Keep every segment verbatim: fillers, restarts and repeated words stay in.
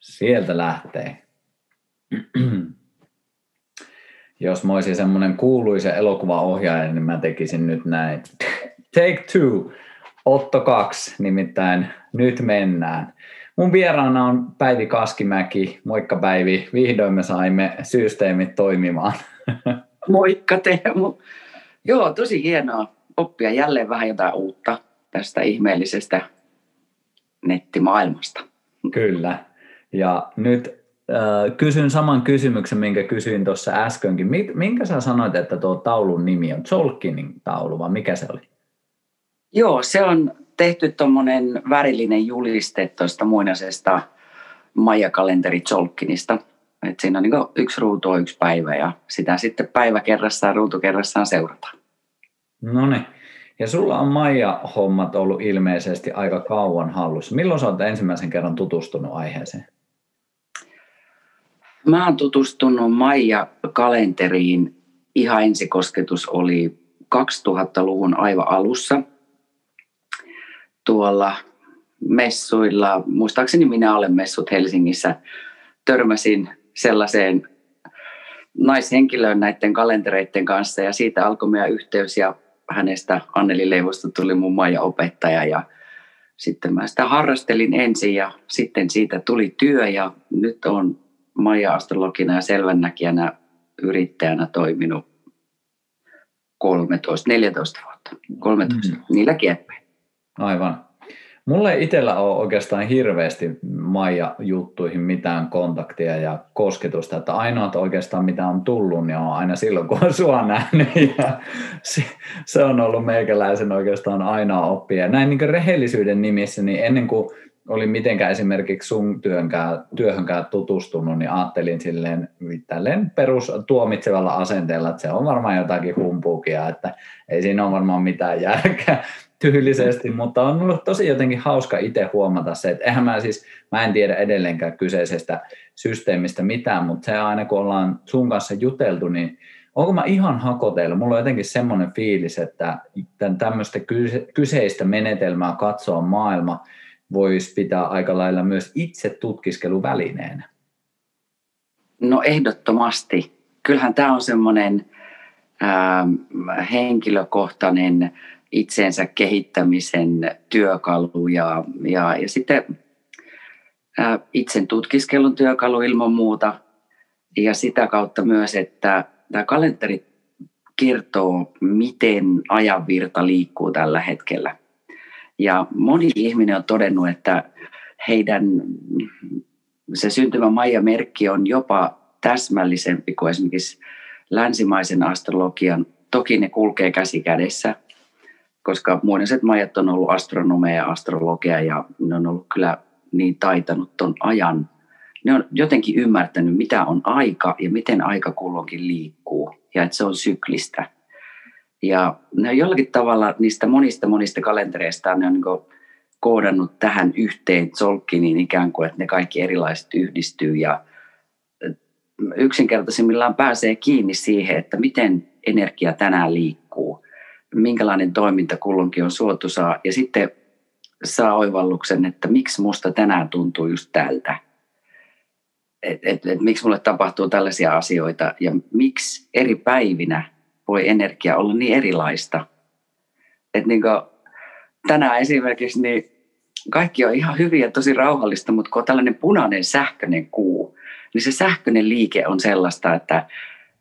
Sieltä lähtee. Jos mä oisin semmonen kuuluisen elokuvaohjaaja, niin mä tekisin nyt näin. Take two, otto kaksi, nimittäin nyt mennään. Mun vieraana on Päivi Kaskimäki. Moikka Päivi, vihdoin me saimme systeemit toimimaan. Moikka Teemu. Joo, tosi hienoa oppia jälleen vähän jotain uutta tästä ihmeellisestä nettimaailmasta. Kyllä. Ja nyt äh, kysyn saman kysymyksen, minkä kysyin tuossa äskenkin. Minkä sä sanoit, että tuo taulun nimi on? Zolkinin taulu, vai mikä se oli? Joo, se on tehty tuommoinen värillinen juliste tuosta muinaisesta Maija-kalenteri Zolkinista. Et siinä on niin yksi ruutu on yksi päivä ja sitä sitten päivä kerrassaan, ruutu kerrassaan seurataan. No niin. Ja sulla on Maija-hommat ollut ilmeisesti aika kauan hallussa. Milloin sä oot ensimmäisen kerran tutustunut aiheeseen? Mä oon tutustunut Maija-kalenteriin. Ihan ensikosketus oli kaksituhattaluvun aivan alussa. Tuolla messuilla, muistaakseni minä olen messut Helsingissä, törmäsin sellaiseen naishenkilöön näiden kalentereiden kanssa ja siitä alkoi meidän yhteys ja hänestä Anneli Leivosta tuli mun Maija-opettaja ja sitten mä sitä harrastelin ensin ja sitten siitä tuli työ ja nyt olen Maija-astrologina ja selvännäkijänä yrittäjänä toiminut kolmetoista neljätoista vuotta, kolmetoista mm. niillä kieppeillä. Aivan. Mulla ei itsellä ole oikeastaan hirveästi Maija-juttuihin mitään kontaktia ja kosketusta, että ainoat oikeastaan mitä on tullut, niin on aina silloin kun on sua nähnyt ja se on ollut meikäläisen oikeastaan ainoa oppia. Näin niin rehellisyyden nimissä, niin ennen kuin olin mitenkään esimerkiksi sun työnkään, työhönkään tutustunut, niin ajattelin silleen, tälleen perus tuomitsevalla asenteella, että se on varmaan jotakin humpuukia, että ei siinä ole varmaan mitään järkeä. Tyylisesti, mutta on ollut tosi jotenkin hauska itse huomata se, että eihän mä siis, mä en tiedä edelleenkään kyseisestä systeemistä mitään, mutta se aina kun ollaan sun kanssa juteltu, niin onko mä ihan hakoteilla? Mulla on jotenkin semmoinen fiilis, että tämmöistä kyseistä menetelmää katsoa maailma voisi pitää aika lailla myös itse tutkiskeluvälineenä. No ehdottomasti. Kyllähän tämä on semmoinen äh, henkilökohtainen itseensä kehittämisen työkalu ja, ja, ja sitten ää, itsen tutkiskelun työkalu ilman muuta. Ja sitä kautta myös, että tämä kalenteri kertoo, miten ajanvirta liikkuu tällä hetkellä. Ja moni ihminen on todennut, että heidän se syntymä Maija-merkki on jopa täsmällisempi kuin esimerkiksi länsimaisen astrologian. Toki ne kulkee käsi kädessä. Koska muinaiset maijat on ollut astronomeja ja astrologia ja ne on ollut kyllä niin taitanut ton ajan. Ne on jotenkin ymmärtänyt, mitä on aika ja miten aika kulloinkin liikkuu ja että se on syklistä. Ja ne on jollakin tavalla niistä monista monista kalentereista ne on niin koodannut tähän yhteen Zolkiniin ikään kuin, että ne kaikki erilaiset yhdistyy ja yksinkertaisimmillaan pääsee kiinni siihen, että miten energia tänään liikkuu. Minkälainen toiminta kulloinkin on suotuisaa ja sitten saa oivalluksen, että miksi musta tänään tuntuu just tältä. Et, et, et, miksi mulle tapahtuu tällaisia asioita ja miksi eri päivinä voi energia olla niin erilaista. Et niin kuin tänään esimerkiksi niin kaikki on ihan hyviä ja tosi rauhallista, mutta kun on tällainen punainen sähköinen kuu, niin se sähköinen liike on sellaista, että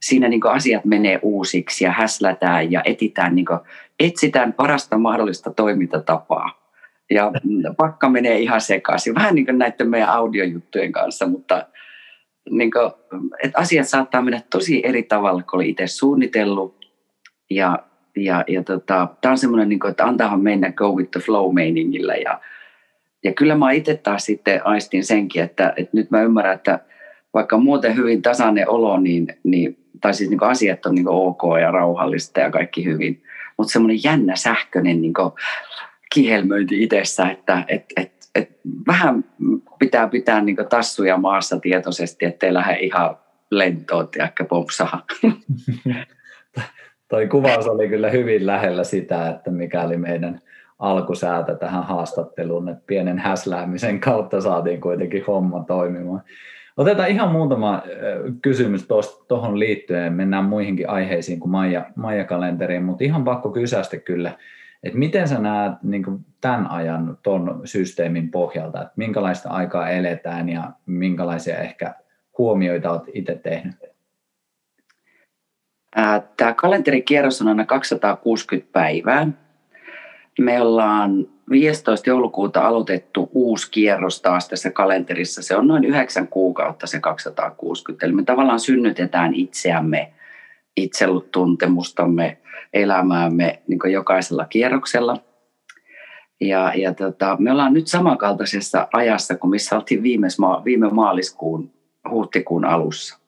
siinä niin kuin asiat menee uusiksi ja häslätään ja etitään, niin kuin, etsitään parasta mahdollista toimintatapaa. Ja pakka menee ihan sekaisin, vähän niin kuin näiden meidän audiojuttujen kanssa, mutta niin kuin, että asiat saattaa mennä tosi eri tavalla, kun olen itse suunnitellut. Ja, ja, ja tota, tämä on semmoinen, niin kuin, että antaahan mennä go with the flow meiningillä. Ja, ja kyllä mä itse taas sitten aistin senkin, että, että nyt mä ymmärrän, että vaikka muuten hyvin tasainen olo, niin, niin tai siis niin asiat on niin ok ja rauhallista ja kaikki hyvin, mutta semmoinen jännä sähköinen niin kihelmöinti itsessä, että et, et, et vähän pitää pitää niin tassuja maassa tietoisesti, ettei lähde ihan lentoon ehkä pompsahan. Toi kuvaus oli kyllä hyvin lähellä sitä, että mikä oli meidän alkusäätä tähän haastatteluun, että pienen häsläämisen kautta saatiin kuitenkin homma toimimaan. Otetaan ihan muutama kysymys tuohon liittyen, mennään muihinkin aiheisiin kuin Maija, Maija-kalenteriin, mutta ihan pakko kysästä kyllä, että miten sä näet niin kuin tämän ajan tuon systeemin pohjalta, että minkälaista aikaa eletään ja minkälaisia ehkä huomioita olet itse tehnyt? Tämä kalenterikierros on aina kaksisataakuusikymmentä päivää. Me ollaan viidestoista joulukuuta aloitettu uusi kierros taas tässä kalenterissa. Se on noin yhdeksän kuukautta se kaksisataakuusikymmentä. Eli me tavallaan synnytetään itseämme, itsetuntemustamme, elämäämme niin kuin jokaisella kierroksella. Ja, ja tota, me ollaan nyt samankaltaisessa ajassa kuin missä oltiin maa, viime maaliskuun huhtikuun alussa.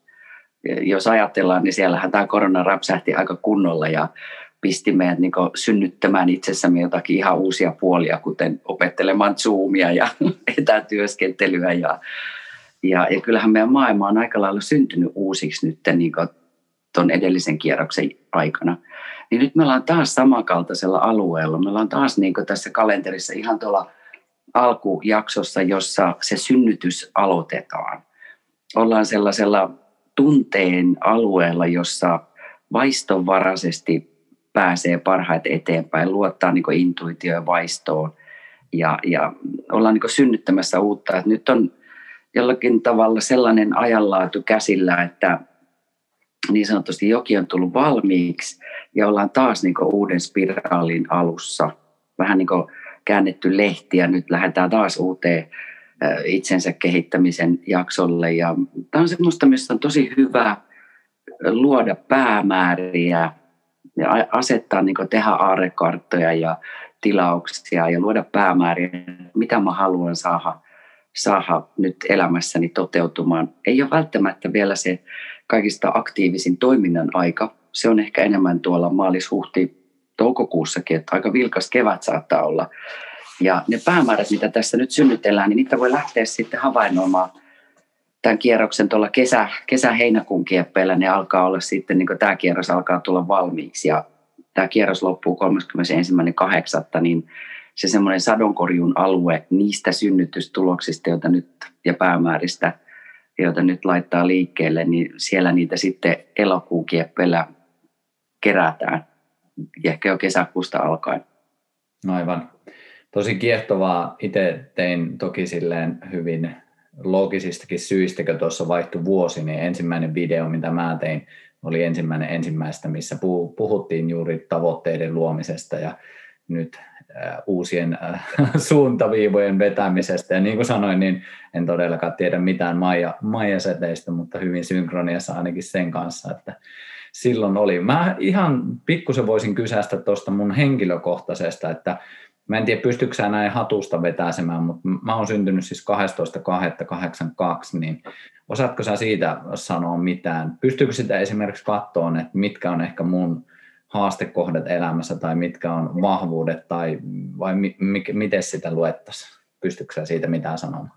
Jos ajatellaan, niin siellähän tämä korona räpsähti aika kunnolla ja pisti meidät niin kuin synnyttämään itsessämme jotakin ihan uusia puolia, kuten opettelemaan Zoomia ja etätyöskentelyä. Ja, ja, ja kyllähän meidän maailma on aika lailla syntynyt uusiksi nyt niin kuin tuon edellisen kierroksen aikana. Niin nyt me ollaan taas samankaltaisella alueella. Me ollaan taas niin kuin tässä kalenterissa ihan tuolla alkujaksossa, jossa se synnytys aloitetaan. Ollaan sellaisella tunteen alueella, jossa vaistonvaraisesti pääsee parhaiten eteenpäin, luottaa niin kuin intuitioon ja vaistoon ja, ja ollaan niin kuin synnyttämässä uutta. Et nyt on jollakin tavalla sellainen ajanlaatu käsillä, että niin sanotusti jokin on tullut valmiiksi ja ollaan taas niin kuin uuden spiraalin alussa. Vähän niin kuin käännetty lehti ja nyt lähdetään taas uuteen itsensä kehittämisen jaksolle. Ja tämä on semmoista, mistä on tosi hyvä luoda päämääriä ja asettaa, niin kuin tehdä aarrekarttoja ja tilauksia ja luoda päämääriä, mitä mä haluan saada, saada nyt elämässäni toteutumaan. Ei ole välttämättä vielä se kaikista aktiivisin toiminnan aika. Se on ehkä enemmän tuolla maalis-huhti-toukokuussakin, että aika vilkas kevät saattaa olla. Ja ne päämäärät, mitä tässä nyt synnytellään, niin niitä voi lähteä sitten havainnoimaan tämän kierroksen tuolla kesä, kesä-heinäkuun kieppeillä. Ne alkaa olla sitten, niin kuin tämä kierros alkaa tulla valmiiksi ja tämä kierros loppuu kolmaskymmenesensimmäinen kahdeksatta niin se semmoinen sadonkorjun alue niistä synnytystuloksista joita nyt, ja päämääristä, joita nyt laittaa liikkeelle, niin siellä niitä sitten elokuun kieppeillä kerätään ja ehkä jo kesäkuusta alkaen. Aivan. Tosi kiehtovaa. Itse tein toki silleen hyvin loogisistakin syistä, kun tuossa vaihtui vuosi, niin ensimmäinen video, mitä mä tein, oli ensimmäinen ensimmäistä, missä puhuttiin juuri tavoitteiden luomisesta ja nyt äh, uusien äh, suuntaviivojen vetämisestä. Ja niin kuin sanoin, niin en todellakaan tiedä mitään Maija, Maija-säteistä, mutta hyvin synkroniassa ainakin sen kanssa, että silloin oli. Mä ihan pikkusen voisin kysästä tuosta mun henkilökohtaisesta, että mä en tiedä, pystyykö sä näin hatusta vetäisemään, mutta mä oon syntynyt siis kahdestoista kahdestoista kahdeksankymmentäkaksi, niin osaatko sä siitä sanoa mitään? Pystyykö sitä esimerkiksi katsoa, että mitkä on ehkä mun haastekohdat elämässä tai mitkä on vahvuudet tai vai mi- mi- miten sitä luettaisiin? Pystyykö sä siitä mitään sanomaan?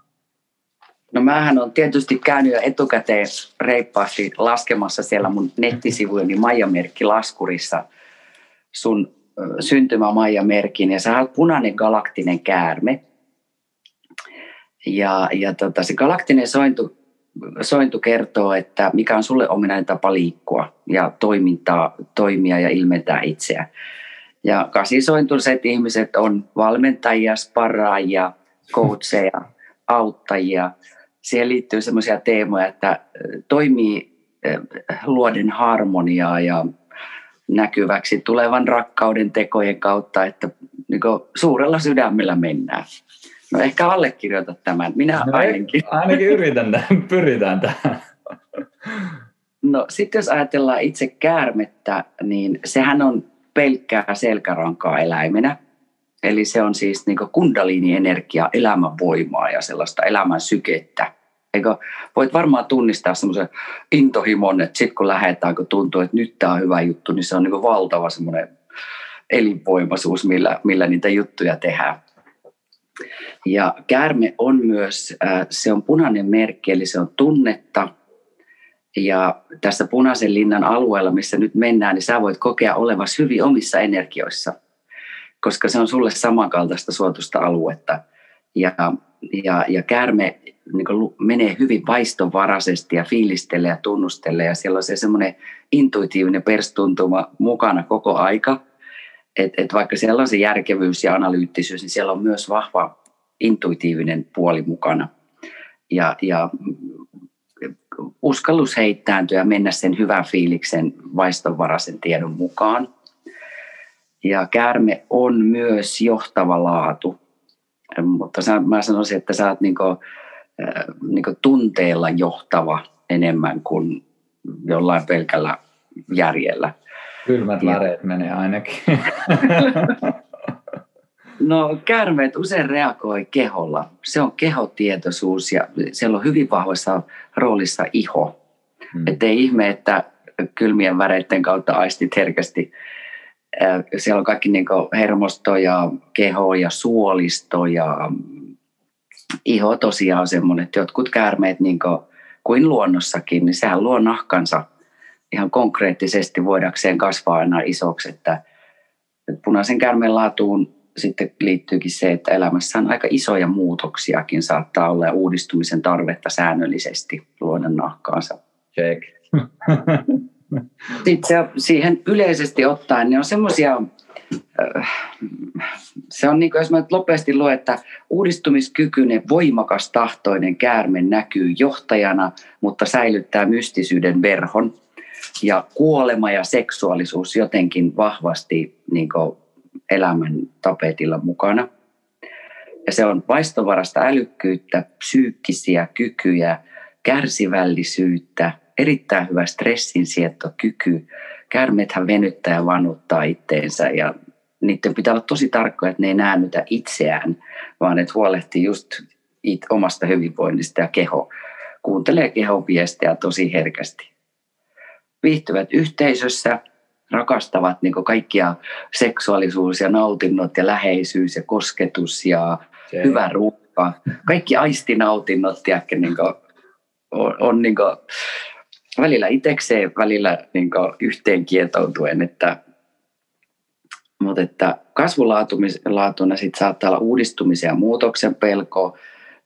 No mähän on tietysti käynyt jo etukäteen reippaasti laskemassa siellä mun nettisivuilleni Maija-merkki laskurissa sun syntymä Maija-merkin ja sä olet punainen galaktinen käärme. Ja, ja tota, se galaktinen sointu, sointu kertoo, että mikä on sulle ominainen tapa liikkua ja toimintaa, toimia ja ilmentää itseä. Ja kasisointuiset ihmiset on valmentajia, sparraajia, coacheja, auttajia. Siihen liittyy semmoisia teemoja, että toimii luoden harmoniaa ja näkyväksi tulevan rakkauden tekojen kautta, että niin kuin suurella sydämellä mennään. No ehkä allekirjoita tämän, minä no, ainakin. Ainakin yritän tämän, pyritään tähän. No sitten jos ajatellaan itse käärmettä, niin sehän on pelkkää selkärankaa eläimenä. Eli se on siis niin kuin kundaliinienergiaa, elämänvoimaa ja sellaista elämän sykettä. Eikö, voit varmaan tunnistaa semmoisen intohimon, että sitten kun lähdetään, kun tuntuu, että nyt tämä on hyvä juttu, niin se on niin valtava semmoinen elinvoimaisuus, millä, millä niitä juttuja tehdään. Ja käärme on myös, se on punainen merkki, eli se on tunnetta. Ja tässä punaisen linnan alueella, missä nyt mennään, niin sä voit kokea olevasi hyvin omissa energioissa. koska se on sulle samankaltaista suotusta aluetta. Ja, ja, ja käärme niin kuin menee hyvin vaistonvaraisesti ja fiilistelee ja tunnustelee. Ja siellä on se semmoinen intuitiivinen perstuntuma mukana koko aika. Että et vaikka siellä on se järkevyys ja analyyttisyys, niin siellä on myös vahva intuitiivinen puoli mukana. Ja, ja uskallus heittääntyä ja mennä sen hyvän fiiliksen vaistonvaraisen tiedon mukaan. Ja käärme on myös johtava laatu. Mutta mä sanoisin, että sä oot niinku, niinku tunteella johtava enemmän kuin jollain pelkällä järjellä. Kylmät väreet menee ainakin. No käärmeet usein reagoi keholla. Se on kehotietoisuus ja siellä on hyvin vahvassa roolissa iho. Hmm. Että ei ihme, että kylmien väreiden kautta aistit herkästi. Siellä on kaikki niin kuin hermosto ja keho ja suolisto ja iho tosiaan on semmoinen, että jotkut käärmeet niin kuin, kuin luonnossakin, niin sehän luo nahkansa ihan konkreettisesti voidakseen kasvaa aina isoksi. Että, että punaisen käärmeen laatuun sitten liittyykin se, että elämässä on aika isoja muutoksiakin saattaa olla ja uudistumisen tarvetta säännöllisesti luoda nahkaansa. Check. Sitten siihen yleisesti ottaen, niin on semmoisia, se on niin kuin, jos mä nyt nopeasti luen, että uudistumiskykyinen, voimakas tahtoinen käärme näkyy johtajana, mutta säilyttää mystisyyden verhon. Ja kuolema ja seksuaalisuus jotenkin vahvasti niin kuin elämän tapetilla mukana. Ja se on vaistovarasta älykkyyttä, psyykkisiä kykyjä, kärsivällisyyttä. Erittäin hyvä stressinsietokyky. Käärmeethän venyttää ja vanuttaa itteensä ja niiden pitää olla tosi tarkkoja, että ne ei näännytä itseään, vaan että huolehtii just it- omasta hyvinvoinnista ja keho. Kuuntelee kehon viestejä tosi herkästi. Viihtyvät yhteisössä, rakastavat niin kuin kaikkia seksuaalisuus ja nautinnot ja läheisyys ja kosketus ja se, hyvä ruoka. Kaikki aistinautinnot ja niin kuin on, on niin kuin välillä itsekseen, välillä niin yhteen kietoutuen, että, mutta että kasvulaatuna sit saattaa olla uudistumisen ja muutoksen pelko,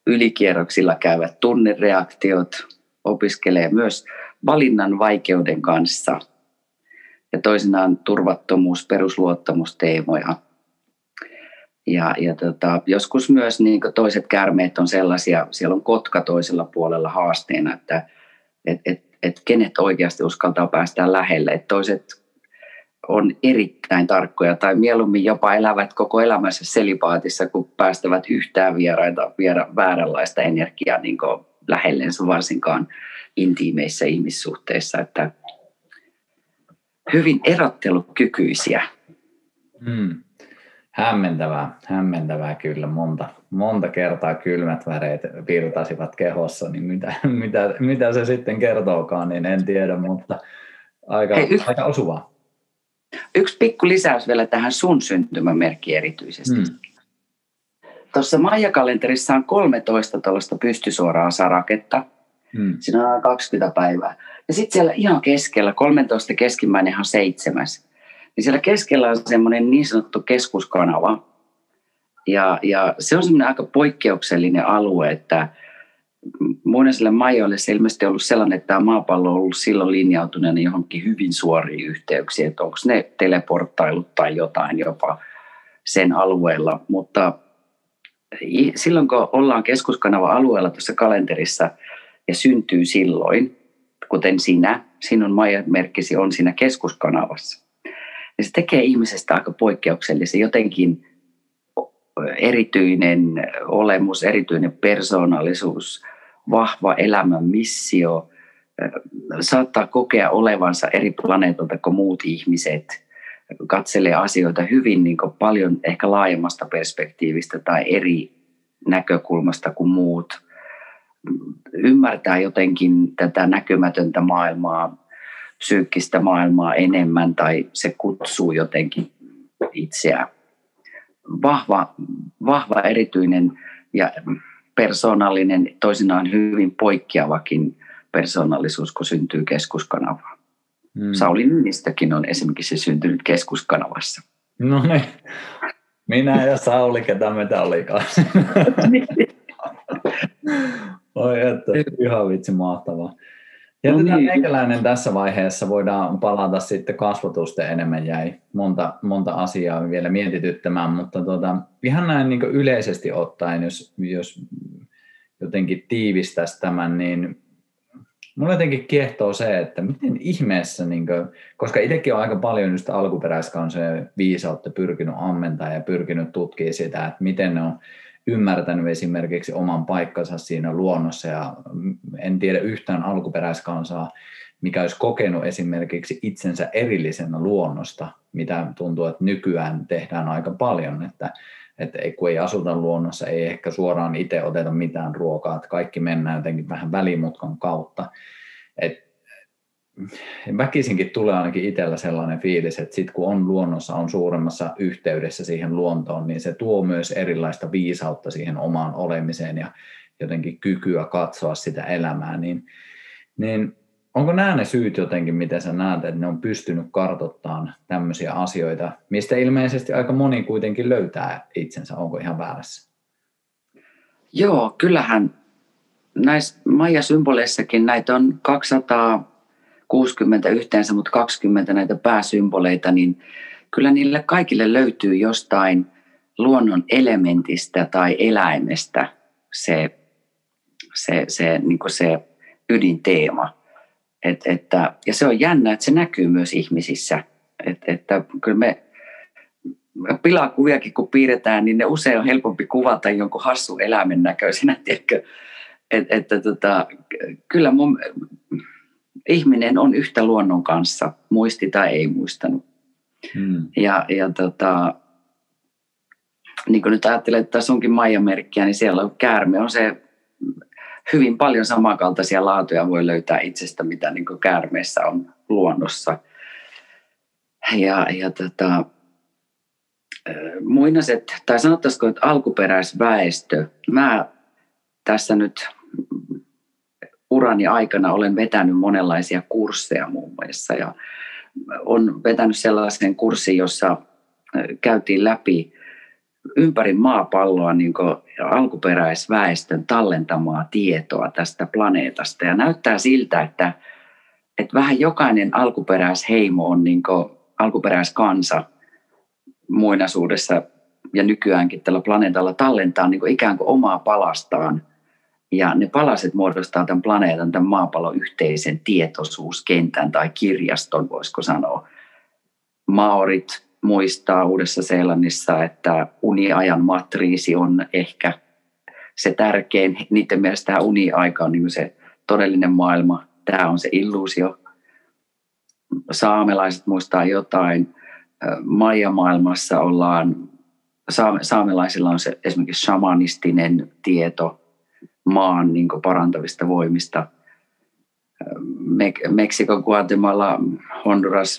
ylikierroksilla käyvät tunnereaktiot, opiskelee myös valinnan vaikeuden kanssa ja toisinaan turvattomuus, perusluottamusteemoja. Ja, ja tota, joskus myös niin toiset käärmeet on sellaisia, siellä on kotka toisella puolella haasteena, että et, et, et kenet oikeasti uskaltaa päästään lähelle. Et toiset on erittäin tarkkoja tai mieluummin jopa elävät koko elämänsä selipaatissa, kun päästävät yhtään vieraita, viera, vääränlaista energiaa niin lähellensä varsinkaan intiimeissä ihmissuhteissa. Että hyvin erottelukykyisiä. Hmm. Hämmentävää, hämmentävää kyllä. Monta, monta kertaa kylmät väreet virtasivat kehossa, niin mitä, mitä, mitä se sitten kertookaan, niin en tiedä, mutta aika, Hei, yksi, aika osuvaa. Yksi pikku lisäys vielä tähän sun syntymämerkki erityisesti. Hmm. Tuossa Maija-kalenterissa on kolmetoista tuollaista pystysuoraa saraketta. Hmm. Siinä on kaksikymmentä päivää. Ja sitten siellä ihan keskellä, kolmetoista keskimmäinen on seitsemäs. Niin siellä keskellä on semmoinen niin sanottu keskuskanava. Ja, ja se on semmoinen aika poikkeuksellinen alue, että monille majoille se ilmeisesti on ollut sellainen, että tämä maapallo on ollut silloin linjautuneena johonkin hyvin suoriin yhteyksiin. Että onko ne teleporttailut tai jotain jopa sen alueella. Mutta silloin kun ollaan keskuskanava-alueella tuossa kalenterissa ja syntyy silloin, kuten sinä, sinun majamerkkisi on siinä keskuskanavassa. Ja se tekee ihmisestä aika poikkeuksellisen, jotenkin erityinen olemus, erityinen persoonallisuus, vahva elämän missio, saattaa kokea olevansa eri planeetalta kuin muut ihmiset, katselee asioita hyvin niin kuin paljon ehkä laajemmasta perspektiivistä tai eri näkökulmasta kuin muut, ymmärtää jotenkin tätä näkymätöntä maailmaa, psyykkistä maailmaa enemmän tai se kutsuu jotenkin itseään. Vahva, vahva erityinen ja persoonallinen, toisinaan hyvin poikkeavakin persoonallisuus, kun syntyy keskuskanavaan. Hmm. Sauli Niinistökin on esimerkiksi syntynyt keskuskanavassa. No niin, Minä ja Sauli, ketä meitä olikaan. Oi että, ihan vitsi mahtavaa. Jätetään no niin. Meikäläinen tässä vaiheessa, voidaan palata sitten kasvatusten enemmän jäi. Monta, monta asiaa vielä mietityttämään, mutta tuota, ihan näin niin kuin yleisesti ottaen, jos, jos jotenkin tiivistäisi tämän, niin mulla jotenkin kiehtoo se, että miten ihmeessä, niin kuin, koska itsekin on aika paljon just alkuperäiskansojen viisautta pyrkinyt ammentamaan ja pyrkinyt tutkimaan sitä, että miten ne on ymmärtänyt esimerkiksi oman paikkansa siinä luonnossa, ja en tiedä yhtään alkuperäiskansaa, mikä olisi kokenut esimerkiksi itsensä erillisenä luonnosta, mitä tuntuu, että nykyään tehdään aika paljon, että, että kun ei asuta luonnossa, ei ehkä suoraan itse oteta mitään ruokaa, että kaikki mennään jotenkin vähän välimutkan kautta. Et väkisinkin tulee ainakin itsellä sellainen fiilis, että sit kun on luonnossa, on suuremmassa yhteydessä siihen luontoon, niin se tuo myös erilaista viisautta siihen omaan olemiseen ja jotenkin kykyä katsoa sitä elämää. Niin, niin onko nämä ne syyt jotenkin, miten sä näet, että ne on pystynyt kartoittamaan tämmöisiä asioita, mistä ilmeisesti aika moni kuitenkin löytää itsensä, onko ihan väärässä? Joo, kyllähän näissä Maija-symboleissakin näitä on kaksisataakuusikymmentä yhteensä, mutta kaksikymmentä näitä pääsymboleita, niin kyllä niille kaikille löytyy jostain luonnon elementistä tai eläimestä se, se, se, niin kuin se ydinteema. Et, että, ja se on jännä, että se näkyy myös ihmisissä. Et, että kyllä me pilakuviakin kun piirretään, niin ne usein on helpompi kuvata jonkun hassun eläimen näköisenä, tiedätkö? Et, että tota, kyllä mun... Ihminen on yhtä luonnon kanssa, muisti tai ei muistanut. Hmm. Ja, ja tota, niin kuin nyt ajattelen, että sunkin Maija-merkkiä, niin siellä on käärme. On se, hyvin paljon samankaltaisia laatuja voi löytää itsestä, mitä niin kuin käärmeessä on luonnossa. Ja, ja tota, muinaiset, tai sanottaisiko, että alkuperäisväestö, mä tässä nyt... urani aikana olen vetänyt monenlaisia kursseja muun muassa ja olen vetänyt sellaisen kurssin, jossa käytiin läpi ympäri maapalloa niin kuin alkuperäisväestön tallentamaa tietoa tästä planeetasta. Ja näyttää siltä, että, että vähän jokainen alkuperäisheimo on niin kuin alkuperäiskansa muinaisuudessa ja nykyäänkin tällä planeetalla tallentaa niin kuin ikään kuin omaa palastaan. Ja ne palaset muodostaa tämän planeetan, tämän maapallon yhteisen tietoisuuskentän tai kirjaston, voisiko sanoa. Maorit muistaa Uudessa-Seelannissa, että uniajan matriisi on ehkä se tärkein. Niiden mielestä tämä uniaika on niin se todellinen maailma. Tämä on se illuusio. Saamelaiset muistaa jotain. Maija-maailmassa ollaan, saamelaisilla on se esimerkiksi shamanistinen tieto maan niin kuin parantavista voimista. Mek- Meksiko, Guatemala, Honduras,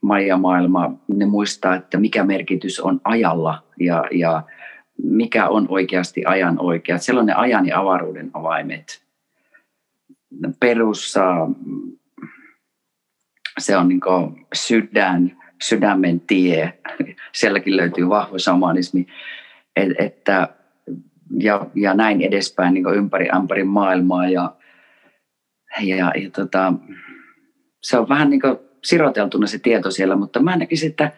Maija-maailma, ne muistaa, että mikä merkitys on ajalla ja, ja mikä on oikeasti ajan oikea. Siellä on ne ajan ja avaruuden avaimet. Perussa se on niin kuin sydän, sydämen tie. Sielläkin löytyy vahva shamanismi, Et, että Ja, ja näin edespäin niin ympäri ämpäri maailmaa. Ja, ja, ja tota, se on vähän niin siroteltuna se tieto siellä, mutta mä näkisin, että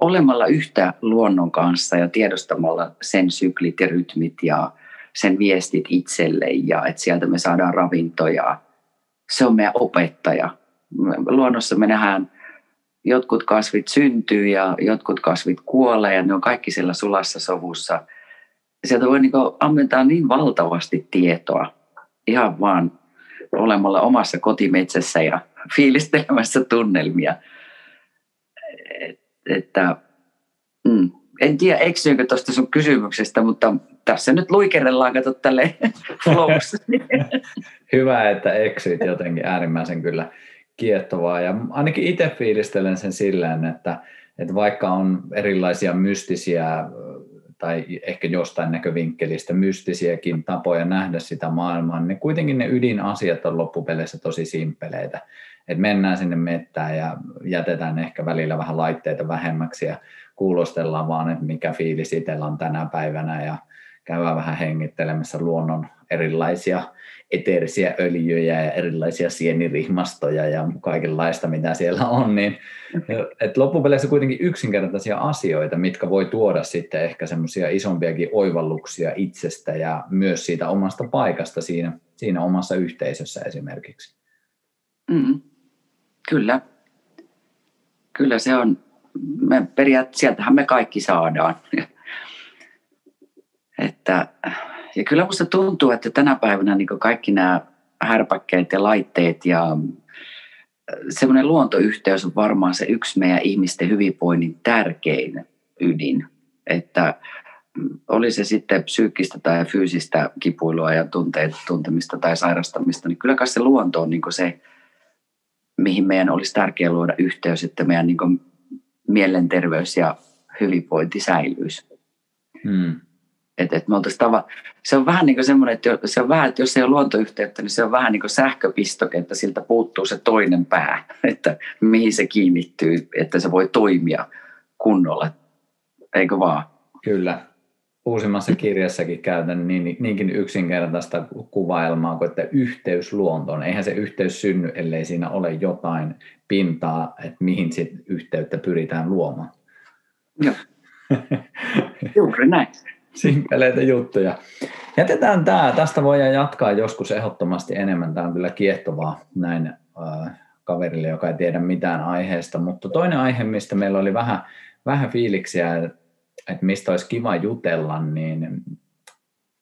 olemalla yhtä luonnon kanssa ja tiedostamalla sen syklit ja rytmit ja sen viestit itselle ja että sieltä me saadaan ravintoja. Se on meidän opettaja. Luonnossa me nähdään, jotkut kasvit syntyy ja jotkut kasvit kuolee ja ne on kaikki siellä sulassa sovussa. Sieltä voi niin kuin ammentaa niin valtavasti tietoa ihan vaan olemalla omassa kotimetsässä ja fiilistelemässä tunnelmia. Et, että, mm. En tiedä, eksyykö tuosta sun kysymyksestä, mutta tässä nyt luikerellaan, kato tälleen flowssa. Hyvä, että eksyit jotenkin, äärimmäisen kyllä kiehtovaa. Ja ainakin itse fiilistelen sen silleen, että, että vaikka on erilaisia mystisiä tai ehkä jostain näkövinkkelistä mystisiäkin tapoja nähdä sitä maailmaa, niin kuitenkin ne ydinasiat on loppupeleissä tosi simppeleitä. Et mennään sinne mettään ja jätetään ehkä välillä vähän laitteita vähemmäksi ja kuulostellaan vaan, että mikä fiilis itsellä on tänä päivänä ja käydään vähän hengittelemässä luonnon erilaisia eteerisiä öljyjä ja erilaisia sienirihmastoja ja kaikenlaista, mitä siellä on. Niin, et loppupeleissä kuitenkin yksinkertaisia asioita, mitkä voi tuoda sitten ehkä semmoisia isompiakin oivalluksia itsestä ja myös siitä omasta paikasta siinä, siinä omassa yhteisössä esimerkiksi. Mm, kyllä. Kyllä se on. Me periaatteessa sieltähän me kaikki saadaan. Että, ja kyllä musta tuntuu, että tänä päivänä niin kaikki nämä härpäkkeet ja laitteet ja semmoinen luontoyhteys on varmaan se yksi meidän ihmisten hyvinvoinnin tärkein ydin. Että oli se sitten psyykkistä tai fyysistä kipuilua ja tunteita, tuntemista tai sairastamista, niin kyllä kai se luonto on niin se, mihin meidän olisi tärkeää luoda yhteys, että meidän niin kuin mielenterveys ja hyvinvointi säilyisi. Hmm. Et, et me oltaisiin tava... Se on vähän niin kuin semmoinen, että se on vähän, että jos ei ole luontoyhteyttä, niin se on vähän niin kuin sähköpistoke, että siltä puuttuu se toinen pää, että mihin se kiinnittyy, että se voi toimia kunnolla, eikö vaan? Kyllä. Uusimmassa kirjassakin käytän niin, niinkin yksinkertaista kuvailmaa kuin, että yhteys luontoon. Eihän se yhteys synny, ellei siinä ole jotain pintaa, että mihin sit yhteyttä pyritään luomaan. Joo, juuri näin. Simpeleitä juttuja. Jätetään tämä. Tästä voidaan jatkaa joskus ehdottomasti enemmän. Tämä on kyllä kiehtovaa näin äh, kaverille, joka ei tiedä mitään aiheesta. Mutta toinen aihe, mistä meillä oli vähän, vähän fiiliksiä, että mistä olisi kiva jutella, niin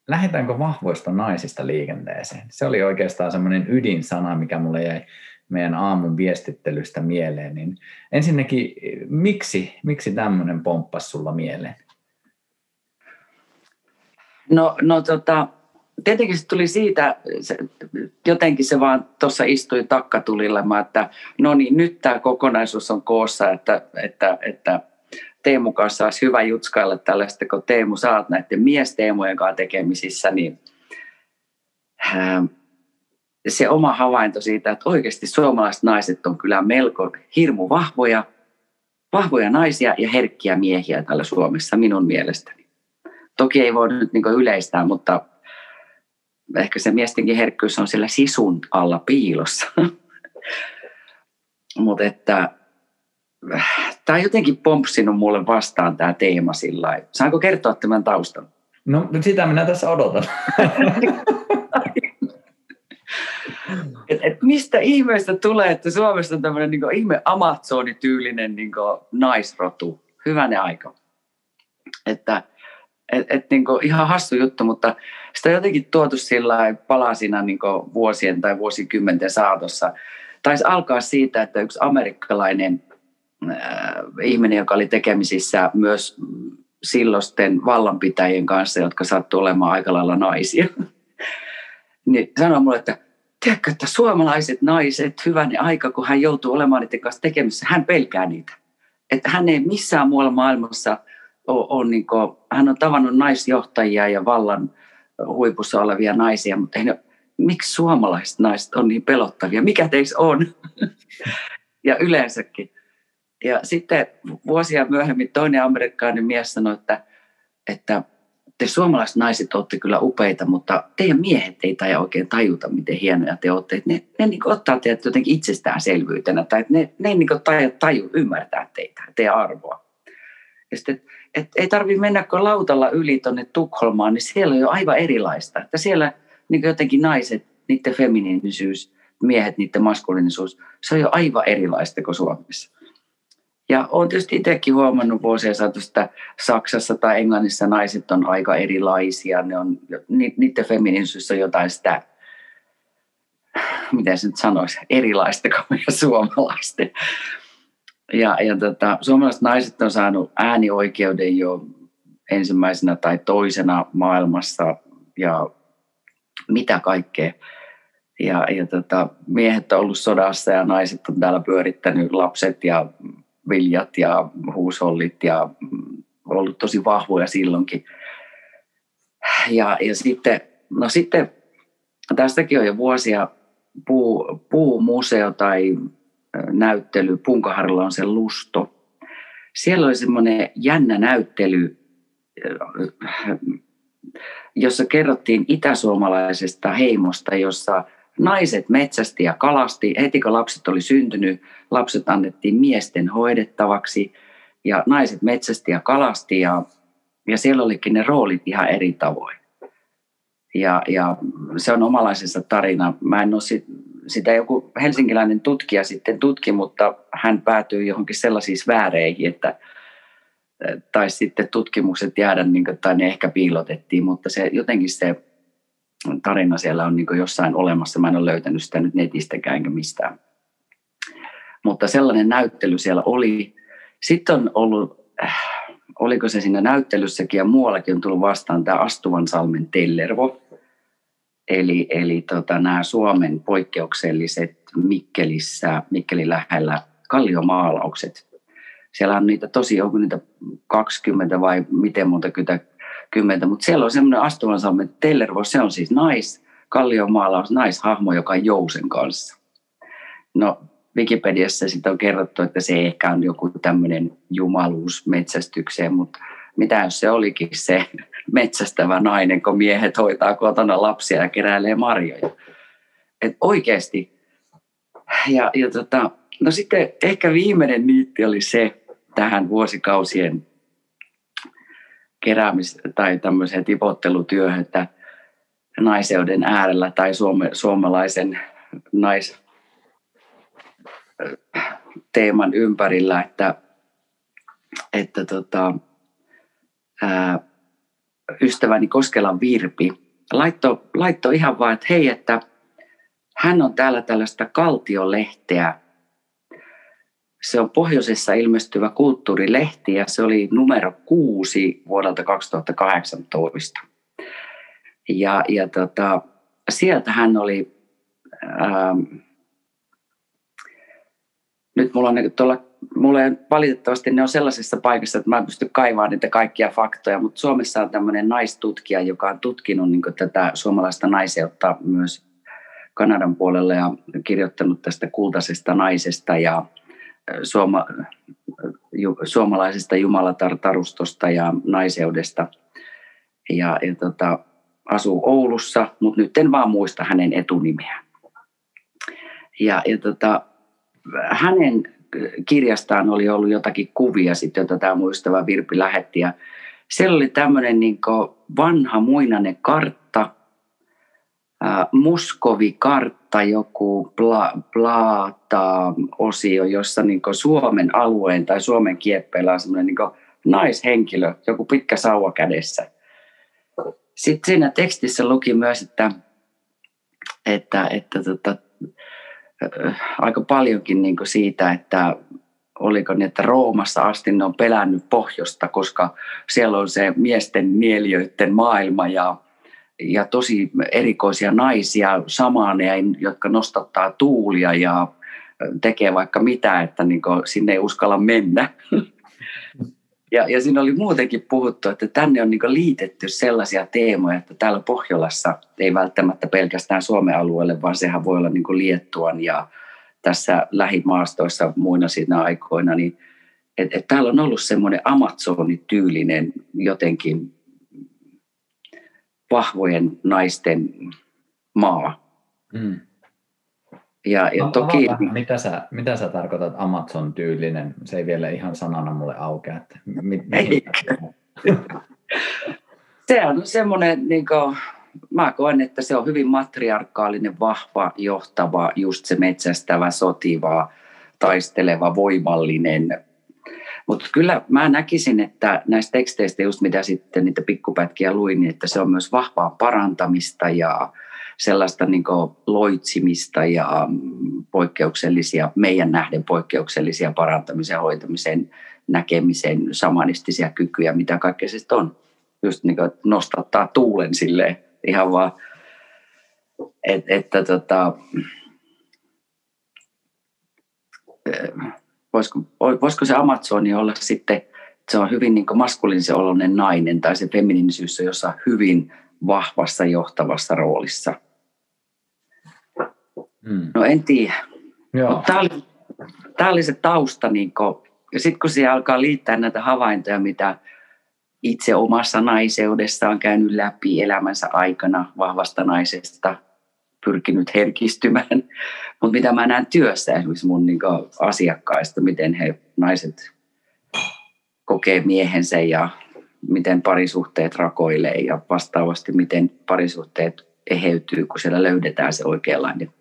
lähdetäänkö vahvoista naisista liikenteeseen? Se oli oikeastaan semmoinen ydinsana, mikä mulle jäi meidän aamun viestittelystä mieleen. Niin ensinnäkin, miksi, miksi tämmöinen pomppasi sulla mieleen? No, no tota, tietenkin se tuli siitä, se, jotenkin se vaan tuossa istui takkatulilla, että no niin, nyt tämä kokonaisuus on koossa, että, että, että Teemu kanssa olisi hyvä jutskailla tällaista, kun Teemu, sä oot näiden miesteemojen kanssa tekemisissä, niin ää, se oma havainto siitä, että oikeasti suomalaiset naiset on kyllä melko hirmu vahvoja, vahvoja naisia ja herkkiä miehiä täällä Suomessa minun mielestäni. Toki ei voi nyt niin yleistää, mutta ehkä se miestenkin herkkyys on siellä sisun alla piilossa. Mutta että tämä on jotenkin pompsinut mulle vastaan tämä teema sillä lailla. Saanko kertoa tämän taustan? No sitä minä tässä odotan. et, et mistä ihmeestä tulee, että Suomessa on tämmöinen niin ihme Amazonityylinen niin naisrotu? Hyvänen aika. Että... Että et niinku, ihan hassu juttu, mutta sitä on jotenkin tuotu sillä palasina niinku, vuosien tai vuosikymmenten saatossa. Taisi alkaa siitä, että yksi amerikkalainen äh, ihminen, joka oli tekemisissä myös silloisten vallanpitäjien kanssa, jotka sattuu olemaan aika lailla naisia, niin sanoi mulle, että tiedätkö, että suomalaiset naiset, hyvänä aika, kun hän joutuu olemaan niiden kanssa tekemisissä, hän pelkää niitä. Että hän ei missään muualla maailmassa... On, on niin kuin, hän on tavannut naisjohtajia ja vallan huipussa olevia naisia, mutta ne, miksi suomalaiset naiset on niin pelottavia? Mikä teissä on? Ja yleensäkin. Ja sitten vuosia myöhemmin toinen amerikkalainen mies sanoi, että, että te suomalaiset naiset olette kyllä upeita, mutta teidän miehet ei tai oikein tajuta, miten hienoja te olette. Ne, ne niin kuin ottaa teidät jotenkin itsestäänselvyytenä tai ne, ne ei niin kuin taju, taju ymmärtää teitä, teidän arvoa. Ja sitten, et ei tarvitse mennä kun lautalla yli tuonne Tukholmaan, niin siellä on jo aivan erilaista. Että siellä niin jotenkin naiset, niiden feminiinisyys, miehet, niiden maskuliinisuus, se on jo aivan erilaista kuin Suomessa. Ja olen tietysti itsekin huomannut vuosien saatossa, että Saksassa tai Englannissa naiset on aika erilaisia. Ne on, niiden feminiinisyys on jotain sitä, miten se nyt sanoisi, erilaista kuin meidän suomalaisten. Ja, ja tota, suomalaiset naiset on saanut äänioikeuden jo ensimmäisenä tai toisena maailmassa ja mitä kaikkea. Ja, ja tota, miehet on ollut sodassa ja naiset on täällä pyörittänyt lapset ja viljat ja huushollit ja ollut tosi vahvoja silloinkin. Ja, ja sitten, no sitten, tästäkin on jo vuosia puu, puumuseo tai... näyttely. Punkaharilla on se Lusto. Siellä oli semmoinen jännä näyttely, jossa kerrottiin itäsuomalaisesta heimosta, jossa naiset metsästi ja kalasti. Heti kun lapset oli syntynyt, lapset annettiin miesten hoidettavaksi ja naiset metsästi ja kalasti ja, ja siellä olikin ne roolit ihan eri tavoin. Ja, ja se on omalaisensa tarina. Mä en ole sit, sitä joku helsinkiläinen tutkija sitten tutki, mutta hän päätyi johonkin sellaisiin sfääreihin, että tai sitten tutkimukset jäädä, niin kuin, tai ne ehkä piilotettiin, mutta se, jotenkin se tarina siellä on niin jossain olemassa. Mä en ole löytänyt sitä nyt netistäkään enkä mistään. Mutta sellainen näyttely siellä oli. Sitten on ollut, äh, oliko se siinä näyttelyssäkin ja muuallakin on tullut vastaan tämä Astuvansalmen Tellervo. Eli, eli tota, nämä Suomen poikkeukselliset Mikkelissä, Mikkelin lähellä kalliomaalaukset. Siellä on niitä tosi, onko niitä kaksikymmentä vai miten monta kytä kymmentä, mutta siellä on semmoinen Astuvansalmen Tellervo, se on siis nais, kalliomaalaus, naishahmo, joka on jousen kanssa. No Wikipediassa sitä on kerrottu, että se ehkä on joku tämmöinen jumaluus metsästykseen, mutta mitä jos se olikin se metsästävä nainen, kun miehet hoitaa kotona lapsia ja keräilee marjoja. Et oikeasti. Ja, ja tota, no sitten ehkä viimeinen niitti oli se tähän vuosikausien keräämis- tai tämmöiseen tipottelutyöhön, että naiseuden äärellä tai suome- suomalaisen naisteeman ympärillä, että, että tota, ää, ystäväni Koskelan Virpi laittoi laitto ihan vaan, että hei, että hän on täällä tällaista Kaltiolehteä. Se on pohjoisessa ilmestyvä kulttuurilehti ja se oli numero kuusi vuodelta kaksituhattakahdeksantoista. Ja, ja tota, sieltä hän oli, ää, nyt mulla on tuolla, mulla on, valitettavasti ne on sellaisessa paikassa, että mä en pysty kaivamaan niitä kaikkia faktoja, mutta Suomessa on tämmöinen naistutkija, joka on tutkinut niin kuin tätä suomalaista naiseutta myös Kanadan puolella ja kirjoittanut tästä kultaisesta naisesta ja Suoma, ju, suomalaisesta jumalatartarustosta ja naiseudesta ja, ja tota, asuu Oulussa, mutta nyt en vaan muista hänen etunimeään. Ja, ja tota, hänen kirjastaan oli ollut jotakin kuvia, sit, joita tämä mun ystävä Virpi lähetti ja siellä oli tämmöinen niin kuin vanha muinainen kartta, Muskovi-kartta, joku pla- Plata-osio, jossa niin Suomen alueen tai Suomen kieppeillä on semmoinen niin naishenkilö, joku pitkä sauva kädessä. Sitten siinä tekstissä luki myös, että, että, että tota, aika paljonkin niin siitä, että oliko niin, että Roomassa asti ne on pelännyt pohjosta, koska siellä on se miesten mieliöiden maailma ja Ja tosi erikoisia naisia, samaaneja, jotka nostattaa tuulia ja tekee vaikka mitä, että niin kuin sinne ei uskalla mennä. Ja, ja siinä oli muutenkin puhuttu, että tänne on niin kuin liitetty sellaisia teemoja, että täällä Pohjolassa ei välttämättä pelkästään Suomen alueelle, vaan sehän voi olla niin kuin Liettuan ja tässä lähimaastoissa muina siinä aikoina. Niin, että et täällä on ollut semmoinen Amazonin-tyylinen jotenkin vahvojen naisten maa. Mm. Ja, ja toki... Mitä sä, mitä sä tarkoitat Amazon-tyylinen? Se ei vielä ihan sanana mulle aukea. Että mi, mi, se on semmoinen, niin kuin, mä koen, että se on hyvin matriarkaalinen, vahva, johtava, just se metsästävä, sotiva, taisteleva, voimallinen. Mutta kyllä mä näkisin, että näistä teksteistä, just mitä sitten niitä pikkupätkiä luin, niin että se on myös vahvaa parantamista ja sellaista niin kuin loitsimista ja poikkeuksellisia, meidän nähden poikkeuksellisia parantamisen, hoitamisen, näkemisen, samanistisia kykyjä, mitä kaikkea se on. Just niin kuin nostattaa tuulen silleen ihan vaan, et, että tota... Voisiko, voisiko se Amazoni olla sitten, että se on hyvin niin kuin maskuliinisen oloinen nainen tai se feminiinisyys on jossain hyvin vahvassa johtavassa roolissa. Hmm. No en tiedä. Tämä oli, oli se tausta niin kuin Ja sitten kun siihen alkaa liittää näitä havaintoja, mitä itse omassa naiseudessa on käynyt läpi elämänsä aikana vahvasta naisesta, pyrkinyt herkistymään, mutta mitä mä näen työssä esimerkiksi mun niin kuin asiakkaista, miten he naiset kokee miehensä ja miten parisuhteet rakoilee ja vastaavasti miten parisuhteet eheytyy, kun siellä löydetään se oikeanlainen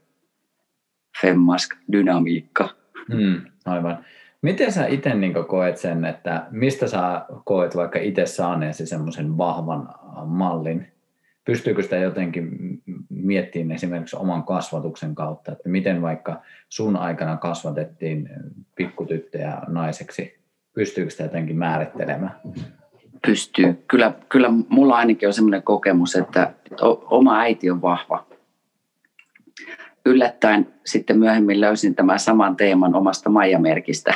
femmask-dynamiikka. Hmm, aivan. Miten sä itse niin koet sen, että mistä sä koet vaikka itse saaneesi semmoisen vahvan mallin? Pystyykö sitä jotenkin miettimään esimerkiksi oman kasvatuksen kautta, että miten vaikka sun aikana kasvatettiin pikkutyttöjä naiseksi? Pystyykö sitä jotenkin määrittelemään? Pystyy. Kyllä, kyllä mulla ainakin on semmoinen kokemus, että oma äiti on vahva. Yllättäen sitten myöhemmin löysin tämän saman teeman omasta Maija-merkistä.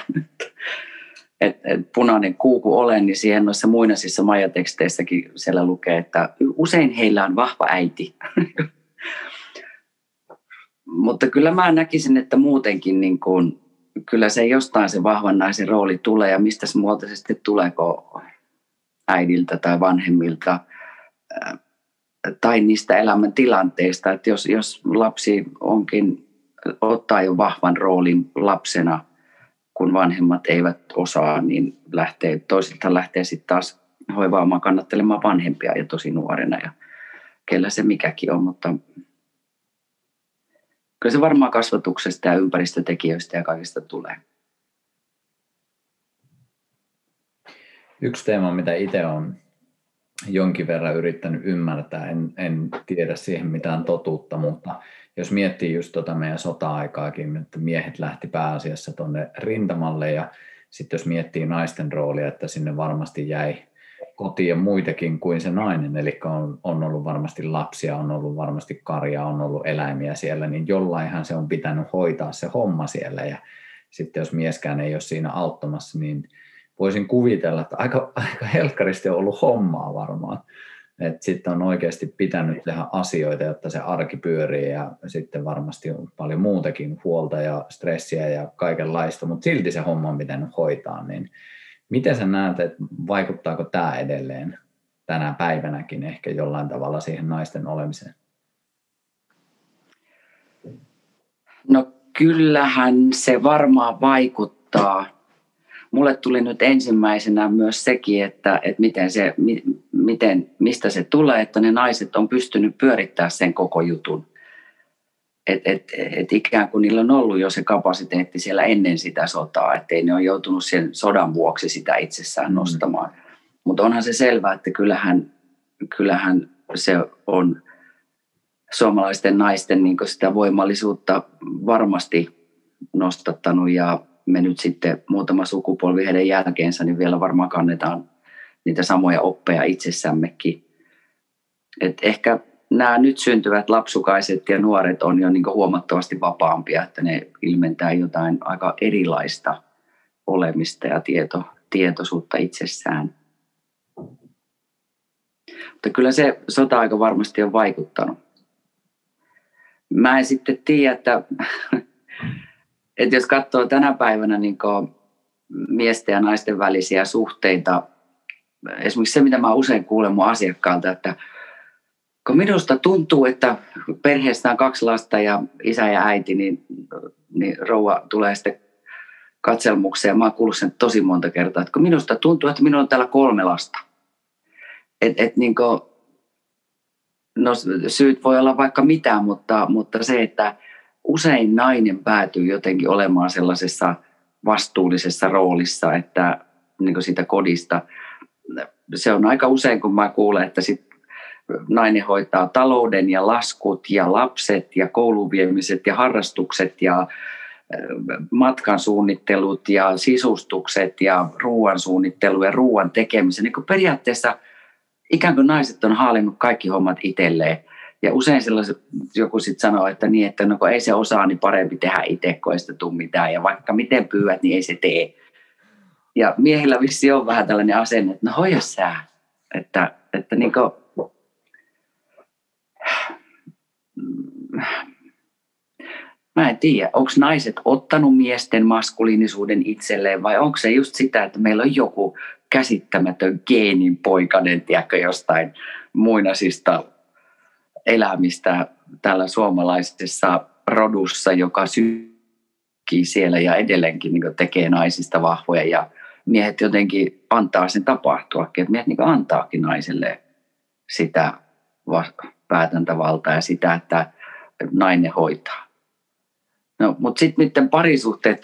Et, et punainen kuuku olen, niin siihen noissa muinaisissa Maija-teksteissäkin siellä lukee, että usein heillä on vahva äiti. Mutta kyllä mä näkisin, että muutenkin niin kun, kyllä se jostain se vahvan naisen rooli tulee ja mistä se muuta se sitten tuleeko äidiltä tai vanhemmilta tai niistä elämän tilanteista, että jos, jos lapsi onkin, ottaa jo vahvan roolin lapsena, kun vanhemmat eivät osaa, niin lähtee, toisilta lähtee sitten taas hoivaamaan, kannattelemaan vanhempia ja tosi nuorena ja kellä se mikäkin on, mutta kyllä se varmaan kasvatuksesta ja ympäristötekijöistä ja kaikista tulee. Yksi teema, mitä itse olen jonkin verran yrittänyt ymmärtää, en, en tiedä siihen mitään totuutta, mutta jos miettii just tuota meidän sota-aikaakin, että miehet lähti pääasiassa tuonne rintamalle ja sitten jos miettii naisten roolia, että sinne varmasti jäi kotiin ja muitakin kuin se nainen, eli on, on ollut varmasti lapsia, on ollut varmasti karjaa, on ollut eläimiä siellä, niin jollainhan se on pitänyt hoitaa se homma siellä ja sitten jos mieskään ei ole siinä auttamassa, niin voisin kuvitella, että aika, aika helkkaristi on ollut hommaa varmaan. Sitten on oikeasti pitänyt tehdä asioita, jotta se arki pyörii ja sitten varmasti on paljon muutakin huolta ja stressiä ja kaikenlaista, mutta silti se homma on pitänyt hoitaa. Niin miten sä näet, että vaikuttaako tämä edelleen tänä päivänäkin ehkä jollain tavalla siihen naisten olemiseen? No kyllähän se varmaan vaikuttaa. Mulle tuli nyt ensimmäisenä myös sekin, että, että miten se, miten, mistä se tulee, että ne naiset on pystynyt pyörittämään sen koko jutun. Että et, et ikään kuin niillä on ollut jo se kapasiteetti siellä ennen sitä sotaa, ettei ne ole joutunut sen sodan vuoksi sitä itsessään nostamaan. Mm. Mutta onhan se selvää, että kyllähän, kyllähän se on suomalaisten naisten niin kuin sitä voimallisuutta varmasti nostattanut ja me nyt sitten muutama sukupolvi heidän jälkeensä, niin vielä varmaan kannetaan niitä samoja oppeja itsessämmekin. Et ehkä nämä nyt syntyvät lapsukaiset ja nuoret on jo niin kuin huomattavasti vapaampia, että ne ilmentää jotain aika erilaista olemista ja tieto, tietoisuutta itsessään. Mutta kyllä se sota-aika varmasti on vaikuttanut. Mä en sitten tiedä, että... Että jos katsoo tänä päivänä niin miesten ja naisten välisiä suhteita, esimerkiksi se, mitä mä usein kuulen mun asiakkaalta, että kun minusta tuntuu, että perheessä on kaksi lasta ja isä ja äiti, niin, niin rouva tulee sitten katselmukseen. Mä oon kuullut sen tosi monta kertaa, että kun minusta tuntuu, että minulla on täällä kolme lasta. Että et niin no, syyt voi olla vaikka mitään, mutta, mutta se, että usein nainen päätyy jotenkin olemaan sellaisessa vastuullisessa roolissa, että niin kuin siitä kodista. Se on aika usein, kun mä kuulen, että sit nainen hoitaa talouden ja laskut ja lapset ja kouluviemiset ja harrastukset ja matkan suunnittelut ja sisustukset ja ruoan suunnittelu ja ruoan tekemisen. Niin kuin periaatteessa ikään kuin naiset on haalinnut kaikki hommat itselleen. Ja usein sellaiset, joku sitten sanoo, että, niin, että no, kun ei se osaa, niin parempi tehdä itse, kun ei sitä tule mitään. Ja vaikka miten pyydät, niin ei se tee. Ja miehillä vissi on vähän tällainen asenne, että no hoja sä. Että, että niin kuin, mä Mä en tiedä, onko naiset ottanut miesten maskuliinisuuden itselleen vai onko se just sitä, että meillä on joku käsittämätön geenin poikainen, tiedätkö, jostain muinaisista elämistä täällä suomalaisessa rodussa, joka sykkii siellä ja edelleenkin niin tekee naisista vahvoja ja miehet jotenkin antaa sen tapahtuakin, että miehet niin antaakin naiselle sitä päätäntävaltaa ja sitä, että nainen hoitaa. No, mutta sitten niiden parisuhteet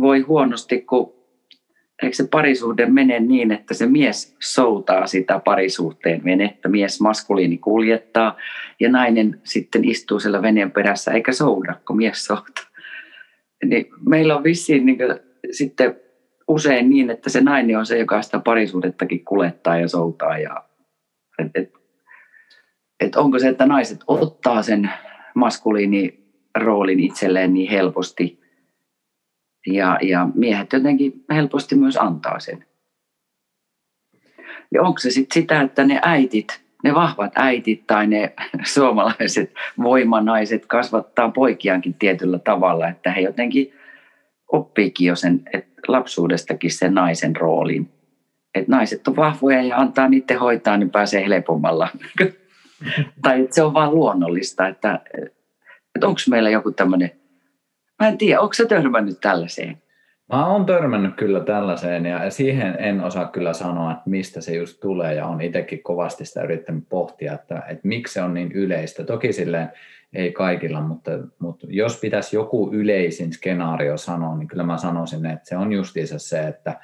voi huonosti, kun eikö se parisuhde mene niin, että se mies soutaa sitä parisuhteen venettä, mies maskuliini kuljettaa ja nainen sitten istuu siellä veneen perässä eikä souda, kun mies soutaa. Niin meillä on vissiin niin kuin, sitten usein niin, että se nainen on se, joka sitä parisuhdettakin kulettaa ja soutaa. Ja, et, et, et onko se, että naiset ottaa sen maskuliini roolin itselleen niin helposti ja, ja miehet jotenkin helposti myös antaa sen. Ja onko se sitten sitä, että ne äitit, ne vahvat äitit tai ne suomalaiset voimanaiset kasvattaa poikiaankin tietyllä tavalla, että he jotenkin oppiikin jo sen, että lapsuudestakin sen naisen roolin. Että naiset on vahvoja ja antaa niiden hoitaa, niin pääsee helpommalla. Tai että se on vaan luonnollista, että Että onko meillä joku tämmöinen, mä en tiedä, onko sä törmännyt tällaiseen? Mä oon törmännyt kyllä tällaiseen ja siihen en osaa kyllä sanoa, että mistä se just tulee ja on itsekin kovasti sitä yrittänyt pohtia, että, että miksi se on niin yleistä. Toki silleen ei kaikilla, mutta, mutta jos pitäisi joku yleisin skenaario sanoa, niin kyllä mä sanoisin, että se on justiinsa se, että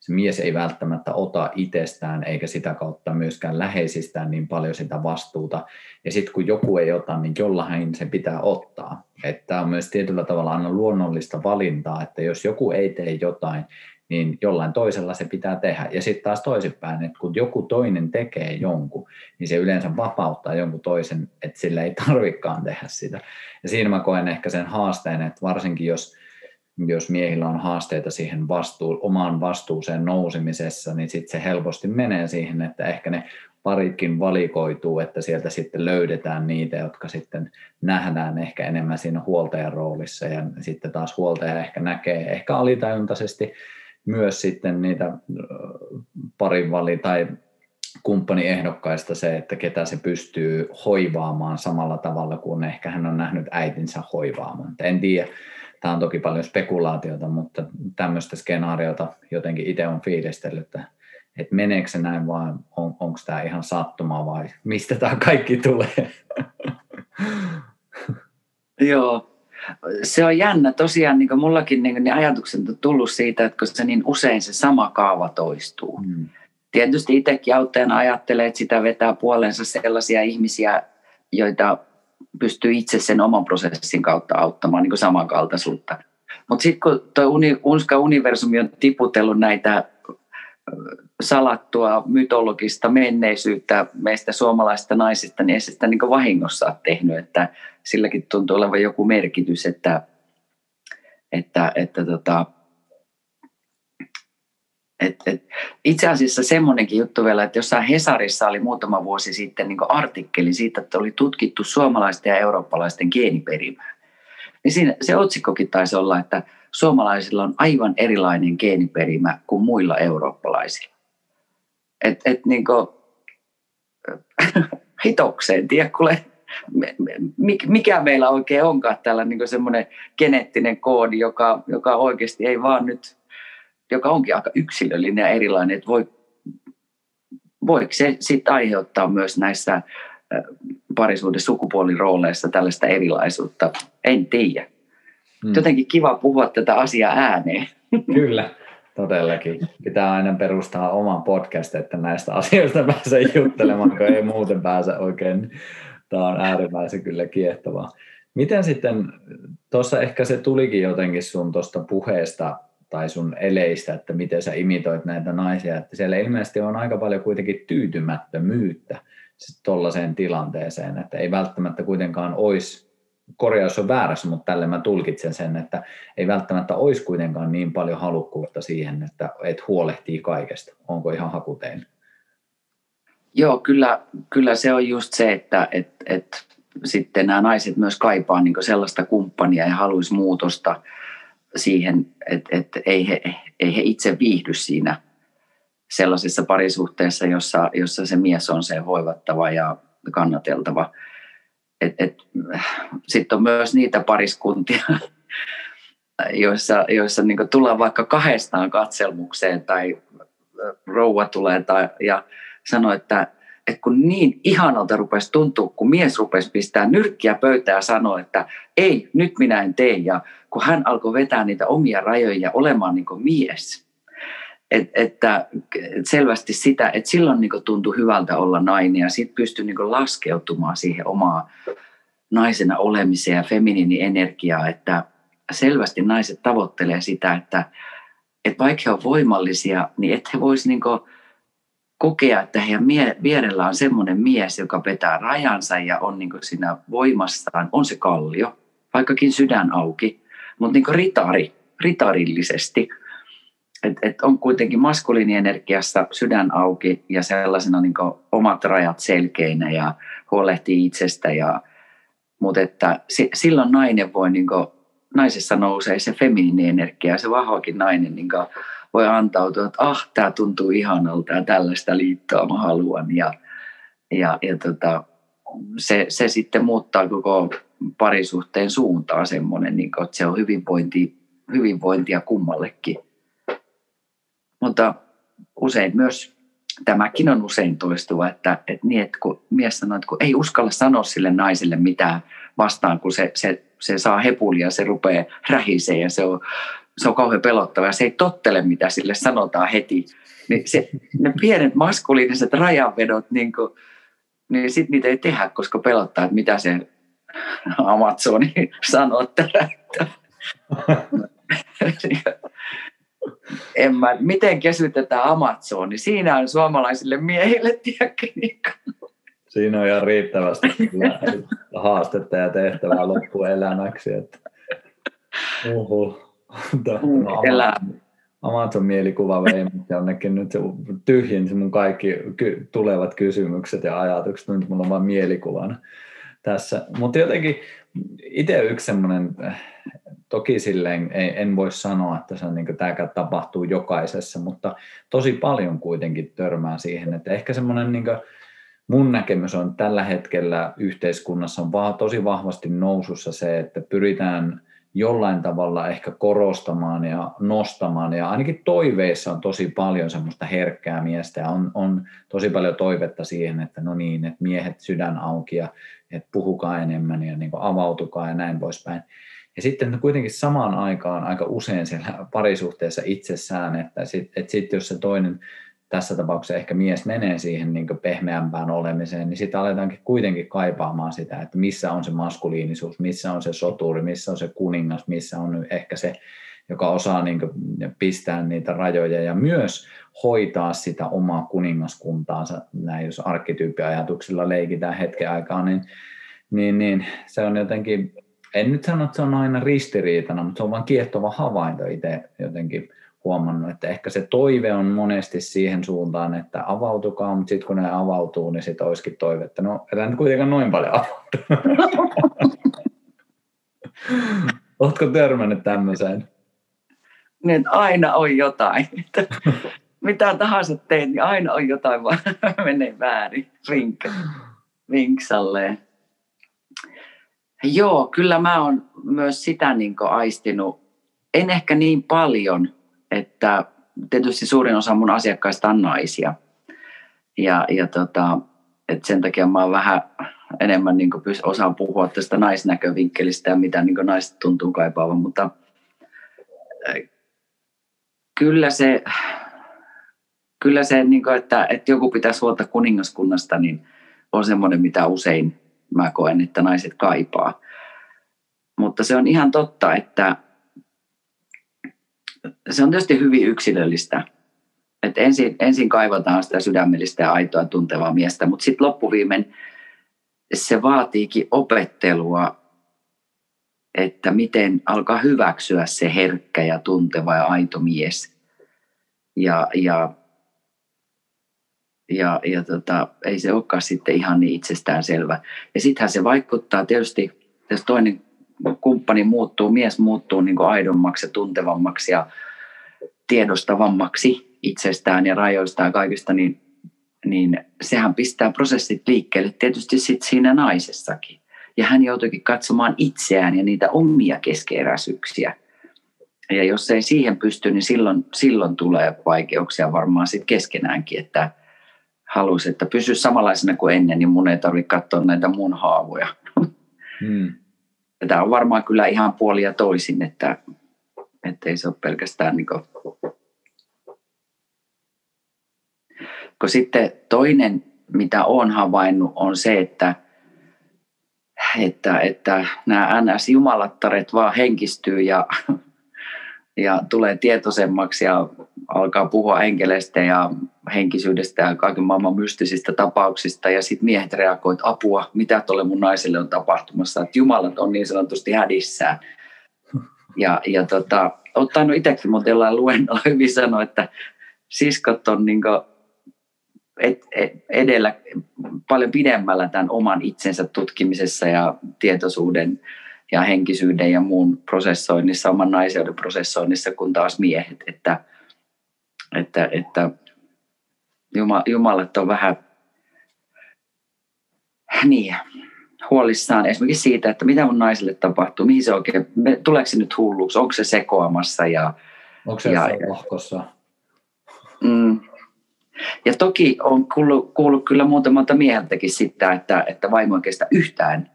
se mies ei välttämättä ota itsestään eikä sitä kautta myöskään läheisistään niin paljon sitä vastuuta. Ja sitten kun joku ei ota, niin jollain se pitää ottaa. Tämä on myös tietyllä tavalla aina luonnollista valintaa, että jos joku ei tee jotain, niin jollain toisella se pitää tehdä. Ja sitten taas toisinpäin, että kun joku toinen tekee jonkun, niin se yleensä vapauttaa jonkun toisen, että sillä ei tarvikaan tehdä sitä. Ja siinä mä koen ehkä sen haasteen, että varsinkin jos... Jos miehillä on haasteita siihen vastuu, omaan vastuuseen nousemisessa, niin sitten se helposti menee siihen, että ehkä ne paritkin valikoituu, että sieltä sitten löydetään niitä, jotka sitten nähdään ehkä enemmän siinä huoltajan roolissa ja sitten taas huoltaja ehkä näkee ehkä alitajuntaisesti myös sitten niitä parin vali- tai kumppaniehdokkaista se, että ketä se pystyy hoivaamaan samalla tavalla kuin ehkä hän on nähnyt äitinsä hoivaamaan. En tiedä. Tämä on toki paljon spekulaatiota, mutta tämmöistä skenaariota jotenkin itse olen fiilistellyt, että, että meneekö se näin vai on, onko tämä ihan sattumaa vai mistä tämä kaikki tulee? Joo, se on jännä. Tosiaan niin kuin mullakin niin kuin ne ajatukset on tullut siitä, että kun se niin usein se sama kaava toistuu. Hmm. Tietysti itsekin auttajana ajattelee, että sitä vetää puolensa sellaisia ihmisiä, joita pystyy itse sen oman prosessin kautta auttamaan niin kuin samankaltaisuutta. Mutta sitten kun tuo uni, unska universumi on tiputellut näitä salattua mytologista menneisyyttä meistä suomalaisista naisista, niin ei se sitä niin kuin vahingossa ole tehnyt. Että silläkin tuntuu olevan joku merkitys, että, että, että tota, et, et. Itse asiassa semmoinenkin juttu vielä, että jossain Hesarissa oli muutama vuosi sitten niin kuin artikkeli siitä, että oli tutkittu suomalaisten ja eurooppalaisten geeniperimää. Niin siinä, se otsikkokin taisi olla, että suomalaisilla on aivan erilainen geeniperimä kuin muilla eurooppalaisilla. Et, et niin kuin, hitokseen, tiedä kuule, mikä meillä oikein onkaan täällä niin kuin semmoinen geneettinen koodi, joka, joka oikeasti ei vaan nyt... joka onkin aika yksilöllinen ja erilainen, että voi, voiko se sitten aiheuttaa myös näissä parisuuden sukupuolirooleissa tällaista erilaisuutta? En tiedä. Hmm. Jotenkin kiva puhua tätä asiaa ääneen. Kyllä, todellakin. Pitää aina perustaa oman podcast, että näistä asioista pääsee juttelemaan, kun ei muuten pääse oikein. Tämä on äärimmäisen kyllä kiehtovaa. Miten sitten, tuossa ehkä se tulikin jotenkin sun tuosta puheesta, tai sun eleistä, että miten sä imitoit näitä naisia, että siellä ilmeisesti on aika paljon kuitenkin tyytymättömyyttä tuollaiseen tilanteeseen, että ei välttämättä kuitenkaan olisi, korjaus on väärässä, mutta tälle mä tulkitsen sen, että ei välttämättä olisi kuitenkaan niin paljon halukkuutta siihen, että et huolehtii kaikesta. Onko ihan haku teille? Joo, kyllä, kyllä se on just se, että et, et sitten nämä naiset myös kaipaa niin kuin sellaista kumppania ja haluaisi muutosta siihen, että, että ei, he, ei he itse viihdy siinä sellaisessa parisuhteessa, jossa, jossa se mies on se hoivattava ja kannateltava. Sitten on myös niitä pariskuntia, joissa, joissa niin kuin tullaan vaikka kahdestaan katselmukseen tai rouva tulee tai, ja sanoo, että että kun niin ihanalta rupesi tuntua, kun mies rupesi pistää nyrkkiä pöytään ja sanoi, että ei, nyt minä en tee. Ja kun hän alkoi vetää niitä omia rajoja ja olemaan niin kuin mies. Et, että et selvästi sitä, että silloin niin kuin tuntui hyvältä olla nainen ja sitten pystyi niin kuin laskeutumaan siihen omaa naisena olemiseen ja feminiinienergiaa. Että selvästi naiset tavoittelee sitä, että et vaikka he ovat voimallisia, niin et he voisi niin kuin kokea, että heidän vierellä on semmoinen mies, joka vetää rajansa ja on niin kuin siinä voimassaan, on se kallio, vaikkakin sydän auki, mutta niin kuin ritari, ritarillisesti. Et, et on kuitenkin maskuliinienergiassa sydän auki ja sellaisena niin kuin omat rajat selkeinä ja huolehtii itsestä. Ja, mutta että se, silloin nainen voi, niin kuin, naisessa nousee se feminiinienergia ja se vahvakin nainen niin kuin voi antautua, että ah, tämä tuntuu ihanalta ja tällaista liittoa mä haluan. Ja, ja, ja tota, se, se sitten muuttaa koko parisuhteen suuntaan semmoinen, niin että se on hyvinvointi, hyvinvointia kummallekin. Mutta usein myös, tämäkin on usein toistuva, että, että, niin, että kun mies sanoo, että kun ei uskalla sanoa sille naiselle mitään vastaan, kun se, se, se saa hepulia, se rupeaa rähisee ja se on... Se on kauhean pelottavaa. Se ei tottele, mitä sille sanotaan heti. Niin se, ne pienet maskuliiniset rajanvedot, niin, niin sitten niitä ei tehdä, koska pelottaa, että mitä se Amazoni sanoo täräyttää. En mä, miten kesytetään Amazoni? Siinä on suomalaisille miehille, tiedäkö? Siinä on ihan riittävästi haastetta ja tehtävää loppuelämäksi. Että... Uhuh. Amazon-mielikuva vei mut jonnekin nyt tyhjensi mun kaikki ky- tulevat kysymykset ja ajatukset, nyt mulla on vaan mielikuvana tässä. Mutta jotenkin itse yksi semmoinen, toki silleen ei, en voi sanoa, että se on niin kuin, tämä tapahtuu jokaisessa, mutta tosi paljon kuitenkin törmää siihen, että ehkä semmoinen niin kuin, mun näkemys on, että tällä hetkellä yhteiskunnassa on vaan tosi vahvasti nousussa se, että pyritään jollain tavalla ehkä korostamaan ja nostamaan, ja ainakin toiveissa on tosi paljon semmoista herkkää miestä, ja on, on tosi paljon toivetta siihen, että no niin, että miehet sydän auki, ja että puhukaa enemmän, ja niin kuin avautukaa, ja näin poispäin. Ja sitten kuitenkin samaan aikaan aika usein siellä parisuhteessa itsessään, että sitten että sit jos se toinen, tässä tapauksessa ehkä mies menee siihen niin kuin pehmeämpään olemiseen, niin sitä aletaankin kuitenkin kaipaamaan sitä, että missä on se maskuliinisuus, missä on se soturi, missä on se kuningas, missä on ehkä se, joka osaa niin kuin pistää niitä rajoja ja myös hoitaa sitä omaa kuningaskuntaansa, näin jos arkkityyppiajatuksilla leikitään hetken aikaa, niin, niin, niin se on jotenkin, en nyt sano, että se on aina ristiriitana, mutta se on vaan kiehtova havainto itse jotenkin huomannut, että ehkä se toive on monesti siihen suuntaan, että avautukaa, mutta sitten kun ne avautuu, niin sitten olisikin toive, että no, älä nyt kuitenkaan noin paljon avautu. Oletko törmännyt tämmöiseen? Niin, aina on jotain. Mitä tahansa teet, niin aina on jotain, vaan menee väärin vinksalleen. Joo, kyllä mä oon myös sitä niin kuin aistinut, en ehkä niin paljon, että tietysti suurin osa mun asiakkaista on naisia. Ja, ja tota, et sen takia mä oon vähän enemmän niin kuin osaan puhua tästä naisnäkövinkkelistä ja mitä niin kuin naiset tuntuu kaipaavan. Mutta äh, kyllä se, kyllä se niin kuin, että, että joku pitäisi huolta kuningaskunnasta, niin on semmoinen, mitä usein mä koen, että naiset kaipaa. Mutta se on ihan totta, että se on tietysti hyvin yksilöllistä, että ensin, ensin kaivataan sitä sydämellistä ja aitoa tuntevaa miestä, mutta sitten loppuviimein se vaatiikin opettelua, että miten alkaa hyväksyä se herkkä ja tunteva ja aito mies. Ja, ja Ja, ja tota, ei se olekaan sitten ihan niin itsestäänselvä. Ja sittenhän se vaikuttaa tietysti, jos toinen kumppani muuttuu, mies muuttuu niin kuin aidommaksi ja tuntevammaksi ja tiedostavammaksi itsestään ja rajoistaan kaikista, niin, niin sehän pistää prosessit liikkeelle tietysti sitten siinä naisessakin. Ja hän joutuikin katsomaan itseään ja niitä omia keskeneräisyyksiä. Ja jos ei siihen pysty, niin silloin, silloin tulee vaikeuksia varmaan sitten keskenäänkin, että halusi, että pysy samanlaisena kuin ennen, niin mun ei tarvitse katsoa näitä mun haavoja. Hmm. Tämä on varmaan kyllä ihan puoli ja toisin, että ei se ole pelkästään niin kuin... Kun sitten toinen, mitä olen havainnut, on se, että, että, että nämä N S-jumalattaret vaan henkistyy ja, ja tulee tietoisemmaksi ja alkaa puhua enkeleistä ja henkisyydestä ja kaiken maailman mystisistä tapauksista, ja sitten miehet reagoivat, apua, mitä tuolle mun naiselle on tapahtumassa, että jumalat on niin sanotusti hädissään. Ja, ja tota, oon tainnut itsekin muuten jollain luennolla hyvin sanoa, että siskot on niinku et, et, edellä paljon pidemmällä tämän oman itsensä tutkimisessa ja tietoisuuden ja henkisyyden ja muun prosessoinnissa, oman naiseuden prosessoinnissa, kun taas miehet, että, että, että jumalat on vähän niin, huolissaan esimerkiksi siitä, että mitä mun naiselle tapahtuu, mihin se oikein, tuleeko se nyt hulluksi, onko se sekoamassa ja... Onko se ja, lohkossa? Mm, ja toki on kuullut, kuullut kyllä muutamalta mieheltäkin sitä, että, että vaimo ei kestä yhtään,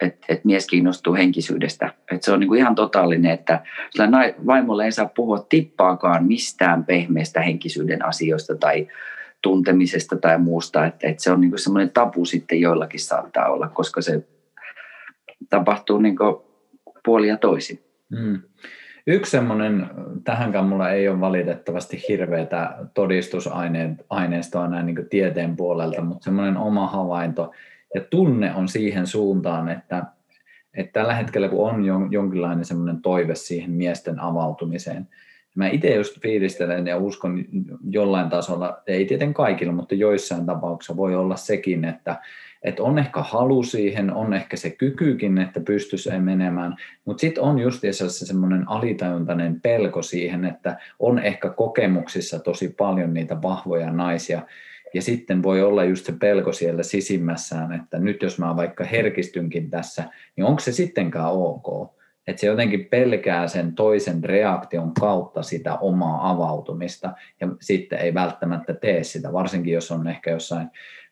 että et mies kiinnostuu henkisyydestä. Et se on niinku ihan totaalinen, että sillä vaimolle ei saa puhua tippaakaan mistään pehmeistä henkisyyden asioista tai tuntemisesta tai muusta, että, että se on niin semmoinen tabu sitten joillakin saattaa olla, koska se tapahtuu niin puoli ja toisin. Mm. Yksi semmoinen, tähänkään mulla ei ole valitettavasti hirveätä todistusaineistoa näin niin tieteen puolelta, mutta semmoinen oma havainto ja tunne on siihen suuntaan, että, että tällä hetkellä kun on jonkinlainen semmoinen toive siihen miesten avautumiseen, mä itse just fiilistelen ja uskon jollain tasolla, ei tietenkään kaikilla, mutta joissain tapauksissa voi olla sekin, että, että on ehkä halu siihen, on ehkä se kykykin, että pystyisi menemään, mutta sitten on just se semmoinen alitajuntainen pelko siihen, että on ehkä kokemuksissa tosi paljon niitä vahvoja naisia, ja sitten voi olla just se pelko siellä sisimmässään, että nyt jos mä vaikka herkistynkin tässä, niin onko se sittenkään ok? Että se jotenkin pelkää sen toisen reaktion kautta sitä omaa avautumista ja sitten ei välttämättä tee sitä, varsinkin jos on ehkä jossain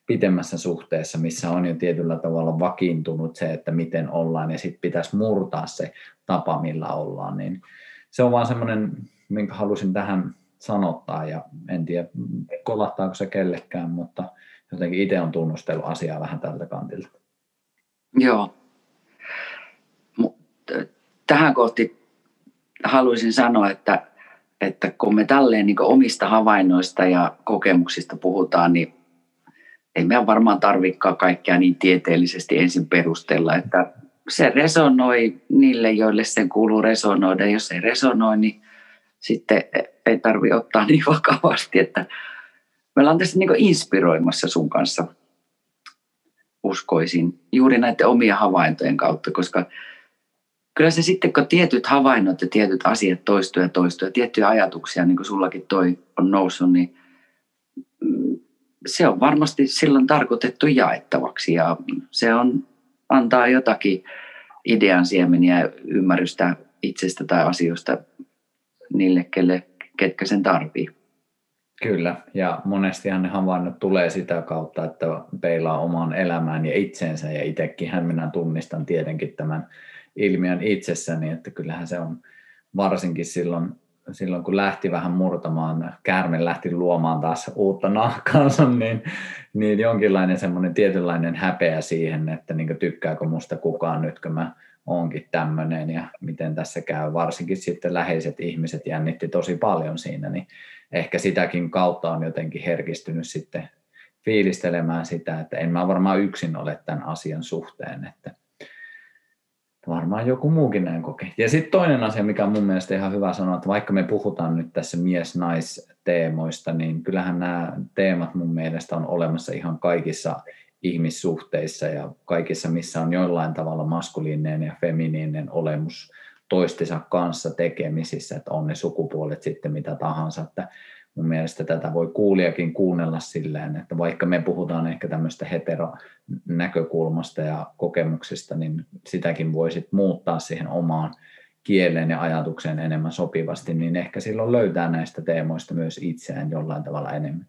pitemmässä suhteessa, missä on jo tietyllä tavalla vakiintunut se, että miten ollaan ja sitten pitäisi murtaa se tapa, millä ollaan. Niin se on vaan semmoinen, minkä halusin tähän sanottaa ja en tiedä kolahtaako se kellekään, mutta jotenkin itse on tunnustellut asiaa vähän tältä kantilta. Joo. Tähän kohti haluaisin sanoa, että, että kun me tälleen niin kuin omista havainnoista ja kokemuksista puhutaan, niin ei meidän varmaan tarvitsekaan kaikkea niin tieteellisesti ensin perustella, että se resonoi niille, joille sen kuuluu resonoida. Jos ei resonoi, niin sitten ei tarvitse ottaa niin vakavasti, että me ollaan tässä niin kuin inspiroimassa sun kanssa, uskoisin, juuri näiden omien havaintojen kautta, koska kyllä se sitten, kun tietyt havainnot ja tietyt asiat toistuu ja toistuu ja tiettyjä ajatuksia, niin kuin sullakin toi on noussut, niin se on varmasti silloin tarkoitettu jaettavaksi ja se on, antaa jotakin idean siemeniä ja ymmärrystä itsestä tai asioista niille, kelle, ketkä sen tarvii. Kyllä, ja monestihan ne havainnot tulee sitä kautta, että peilaa omaan elämään ja itseensä ja itsekinhän minä tunnistan tietenkin tämän ilmiön itsessäni, että kyllähän se on varsinkin silloin, silloin kun lähti vähän murtamaan, käärme lähti luomaan taas uutta nahkaansa, niin, niin jonkinlainen semmoinen tietynlainen häpeä siihen, että niin kuin tykkääkö musta kukaan nyt, kun mä oonkin tämmöinen ja miten tässä käy. Varsinkin sitten läheiset ihmiset jännitti tosi paljon siinä, niin ehkä sitäkin kautta on jotenkin herkistynyt sitten fiilistelemään sitä, että en mä varmaan yksin ole tämän asian suhteen, että varmaan joku muukin näin kokee. Ja sitten toinen asia, mikä on mun mielestä ihan hyvä sanoa, että vaikka me puhutaan nyt tässä mies-naisteemoista, niin kyllähän nämä teemat mun mielestä on olemassa ihan kaikissa ihmissuhteissa ja kaikissa, missä on jollain tavalla maskuliininen ja feminiininen olemus toistensa kanssa tekemisissä, että on ne sukupuolet sitten mitä tahansa, että mun mielestä tätä voi kuulijakin kuunnella silleen, että vaikka me puhutaan ehkä tämmöistä heteronäkökulmasta ja kokemuksista, niin sitäkin voi sit muuttaa siihen omaan kieleen ja ajatukseen enemmän sopivasti, niin ehkä silloin löytää näistä teemoista myös itseään jollain tavalla enemmän.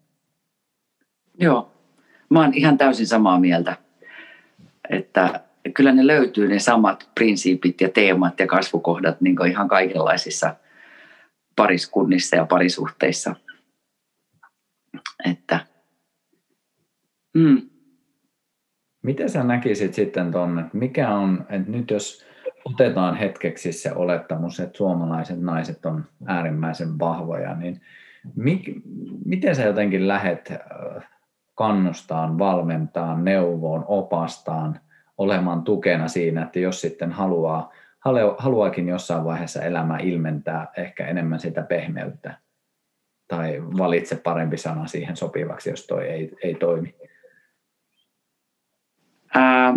Joo, mä oon ihan täysin samaa mieltä, että kyllä ne löytyy ne samat prinsiipit ja teemat ja kasvukohdat niin kuin ihan kaikenlaisissa pariskunnissa ja parisuhteissa. Että. Mm. Miten sä näkisit sitten tuonne, että mikä on, että nyt jos otetaan hetkeksi se olettamus, että suomalaiset naiset on äärimmäisen vahvoja, niin mi, miten sä jotenkin lähet kannustaan, valmentaan, neuvoon, opastaan, olemaan tukena siinä, että jos sitten haluaa, haluaakin jossain vaiheessa elämää ilmentää ehkä enemmän sitä pehmeyttä, tai valitse parempi sana siihen sopivaksi, jos toi ei, ei toimi? Ää,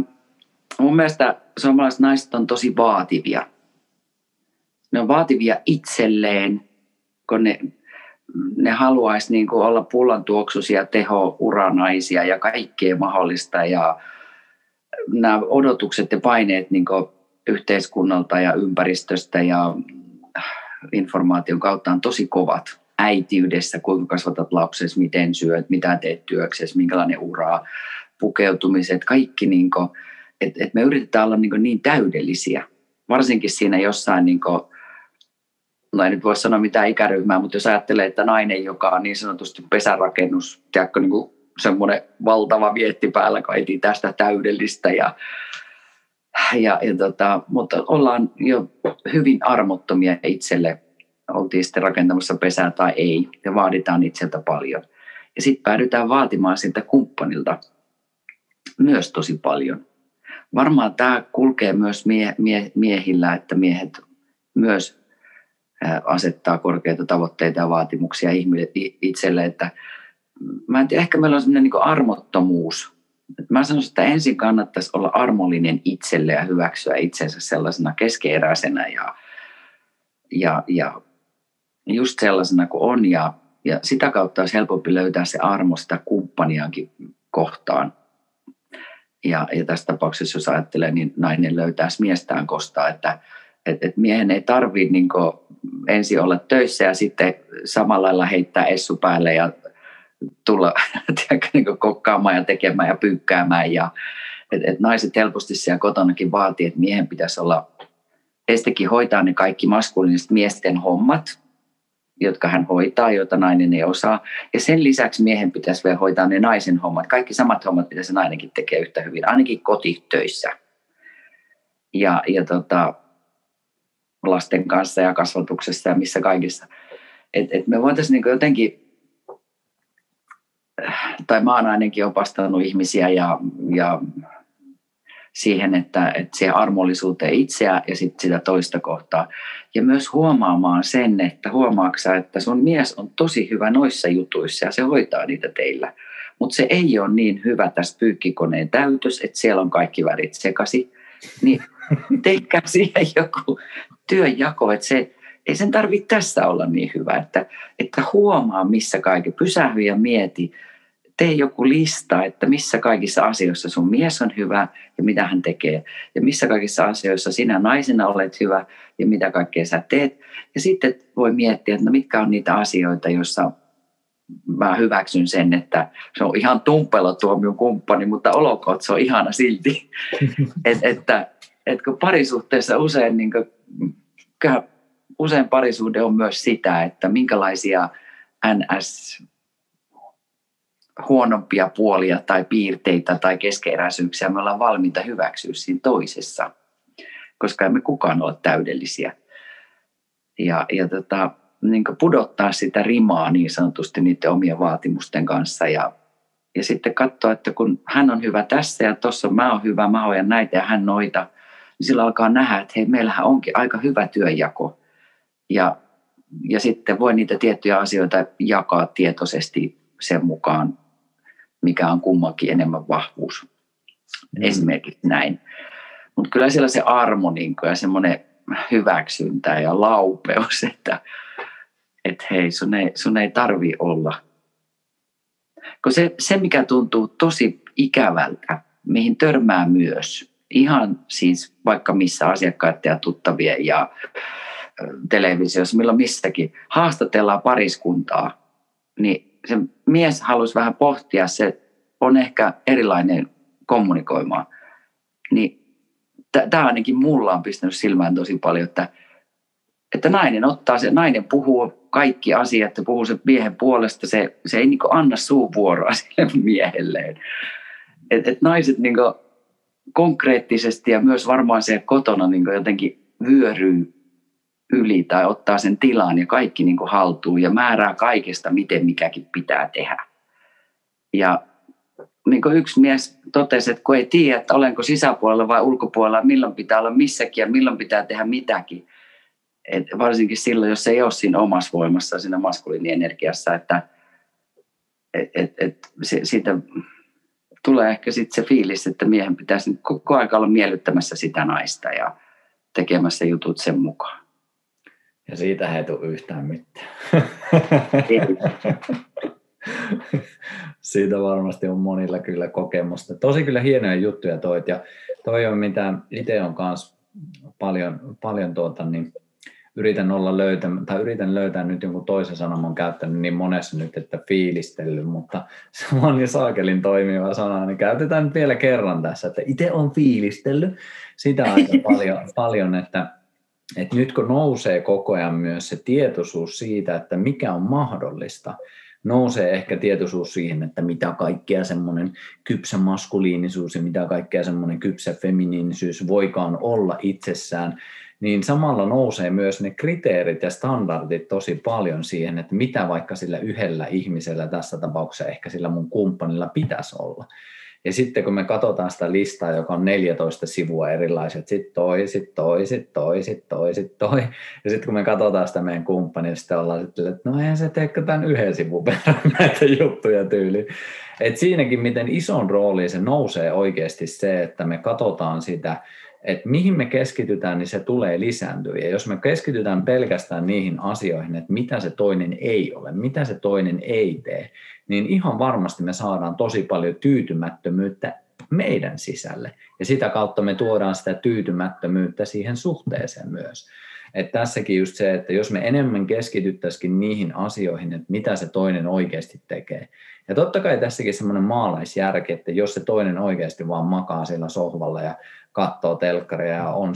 mun mielestä suomalaiset naiset on tosi vaativia. Ne on vaativia itselleen, kun ne, ne haluaisi niin kuin olla pullantuoksuisia, teho-uranaisia ja kaikkea mahdollista. Ja nämä odotukset ja paineet niin kuin yhteiskunnalta ja ympäristöstä ja informaation kautta on tosi kovat. Äitiydessä, kuinka kasvatat lapsesi, miten syöt, mitä teet työksesi, minkälainen uraa, pukeutumiset, kaikki. Niin että et me yritetään olla niin, niin täydellisiä, varsinkin siinä jossain, niin kuin, no ei nyt voi sanoa mitään ikäryhmää, mutta jos ajattelee, että nainen, joka on niin sanotusti pesärakennus, tiedätkö, niin kuin semmoinen valtava vietti päällä, kun etii tästä täydellistä ja Ja, ja tota, mutta ollaan jo hyvin armottomia itselle, oltiin sitten rakentamassa pesää tai ei, ja vaaditaan itseltä paljon. Ja sitten päädytään vaatimaan siltä kumppanilta myös tosi paljon. Varmaan tämä kulkee myös mie- mie- miehillä, että miehet myös asettaa korkeita tavoitteita ja vaatimuksia itselle. Että, mä en tiedä, ehkä meillä on sellainen niin kuin armottomuus. Mä sanoisin, että ensin kannattaisi olla armollinen itselle ja hyväksyä itsensä sellaisena keskeeräisenä ja, ja, ja just sellaisena kuin on. Ja, ja sitä kautta olisi helpompi löytää se armo sitä kumppaniaankin kohtaan. Ja, ja tässä tapauksessa, jos ajattelee, niin nainen löytäisi miestään kostaa, että et, et miehen ei tarvitse niin kuin ensin olla töissä ja sitten samalla lailla heittää essu päälle ja tulla tiedätkö, niin kokkaamaan ja tekemään ja pyykkäämään. Ja, et, et naiset helposti siellä kotonakin vaatii, että miehen pitäisi olla, ensinnäkin hoitaa ne kaikki maskuliiniset miesten hommat, jotka hän hoitaa, joita nainen ei osaa. Ja sen lisäksi miehen pitäisi vielä hoitaa ne naisen hommat. Kaikki samat hommat, mitä se nainenkin tekee yhtä hyvin, ainakin kotitöissä. Ja, ja tota, lasten kanssa ja kasvatuksessa ja missä kaikissa. Et, et me voitaisiin niin jotenkin, tai mä oon ainakin opastanut ihmisiä ja, ja siihen, että, että siihen armollisuuteen itseä ja sit sitä toista kohtaa. Ja myös huomaamaan sen, että huomaaksa, että sun mies on tosi hyvä noissa jutuissa ja se hoitaa niitä teillä. Mutta se ei ole niin hyvä tässä pyykkikoneen täytös, että siellä on kaikki värit sekasi. Niin tehkää siihen joku työnjako, että se ei sen tarvitse tässä olla niin hyvä, että, että huomaa missä kaikki, pysähdy ja mieti, tee joku lista, että missä kaikissa asioissa sun mies on hyvä ja mitä hän tekee. Ja missä kaikissa asioissa sinä naisena olet hyvä ja mitä kaikkea sä teet. Ja sitten voi miettiä, että no mitkä on niitä asioita, joissa mä hyväksyn sen, että se on ihan tumpelo tuo minun kumppani, mutta olokoot se on ihana silti. Et, että et kun parisuhteessa usein niin kuin, usein parisuhde on myös sitä, että minkälaisia N S huonompia puolia tai piirteitä tai keskeeräisyyksiä me ollaan valmiita hyväksyä siinä toisessa, koska emme kukaan ole täydellisiä. Ja, ja tota, niin kuin pudottaa sitä rimaa niin sanotusti niiden omien vaatimusten kanssa ja, ja sitten katsoa, että kun hän on hyvä tässä ja tuossa mä oon hyvä, mä hoidan näitä ja hän noita, niin sillä alkaa nähdä, että hei, meillähän onkin aika hyvä työnjako. Ja, ja sitten voi niitä tiettyjä asioita jakaa tietoisesti sen mukaan, mikä on kummankin enemmän vahvuus. Mm. Esimerkiksi näin. Mutta kyllä siellä se armo niin kuin, ja semmoinen hyväksyntä ja laupeus, että et hei, sun ei, sun ei tarvitse olla. Kun se, se, mikä tuntuu tosi ikävältä, mihin törmää myös, ihan siis vaikka missä asiakkaat ja tuttavien ja televisiossa, milloin missäkin, haastatellaan pariskuntaa, niin se mies halusi vähän pohtia, se on ehkä erilainen kommunikoimaan, niin tämä ainakin mulla on pistänyt silmään tosi paljon, että, että nainen ottaa se, nainen puhuu kaikki asiat ja puhuu sen miehen puolesta, se, se ei niin kuin anna suuvuoroa sille miehelleen. Et, et naiset niin kuin konkreettisesti ja myös varmaan siellä kotona niin kuin jotenkin vyöryy yli tai ottaa sen tilan ja kaikki niin kuin haltuun ja määrää kaikesta, miten mikäkin pitää tehdä. Ja niin kuin yksi mies totesi, että kun ei tiedä, että olenko sisäpuolella vai ulkopuolella, milloin pitää olla missäkin ja milloin pitää tehdä mitäkin. Et varsinkin silloin, jos ei ole siinä omassa voimassa, siinä maskuliinienergiassa, että et, et, et se, siitä tulee ehkä sitten se fiilis, että miehen pitäisi koko ajan olla miellyttämässä sitä naista ja tekemässä jutut sen mukaan. Ja siitä ei tule yhtään mitään. Siitä varmasti on monilla kyllä kokemusta. Tosi kyllä hienoja juttuja toit, ja toi on mitä itse on kanssa paljon, paljon tuota, niin yritän olla löytämään, tai yritän löytää nyt jonkun toisen sanan, mä oon käyttänyt niin monessa nyt, että fiilistellyt, mutta se on niin saakelin toimiva sana, niin käytetään nyt vielä kerran tässä, että itse on fiilistellyt sitä aika paljon, paljon että että nyt kun nousee koko ajan myös se tietoisuus siitä, että mikä on mahdollista, nousee ehkä tietoisuus siihen, että mitä kaikkea semmoinen kypsä maskuliinisuus ja mitä kaikkea semmoinen kypsä feminiinisyys voikaan olla itsessään, niin samalla nousee myös ne kriteerit ja standardit tosi paljon siihen, että mitä vaikka sillä yhdellä ihmisellä tässä tapauksessa ehkä sillä mun kumppanilla pitäisi olla. Ja sitten kun me katsotaan sitä listaa, joka on neljätoista sivua erilaiset, sit toi, sit toi, sit toi, sit toi, sit toi. Ja sitten kun me katsotaan sitä meidän kumppania, sitten ollaan sitten, että no eihän se teekö tämän yhden sivun verran näitä juttuja tyyliin. Että siinäkin, miten ison rooliin se nousee oikeasti se, että me katsotaan sitä, että mihin me keskitytään, niin se tulee lisääntyä. Ja jos me keskitytään pelkästään niihin asioihin, että mitä se toinen ei ole, mitä se toinen ei tee, niin ihan varmasti me saadaan tosi paljon tyytymättömyyttä meidän sisälle. Ja sitä kautta me tuodaan sitä tyytymättömyyttä siihen suhteeseen myös. Et tässäkin just se, että jos me enemmän keskityttäisikin niihin asioihin, että mitä se toinen oikeasti tekee. Ja totta kai tässäkin semmoinen maalaisjärki, että jos se toinen oikeasti vaan makaa siellä sohvalla ja katsoo telkkaria ja on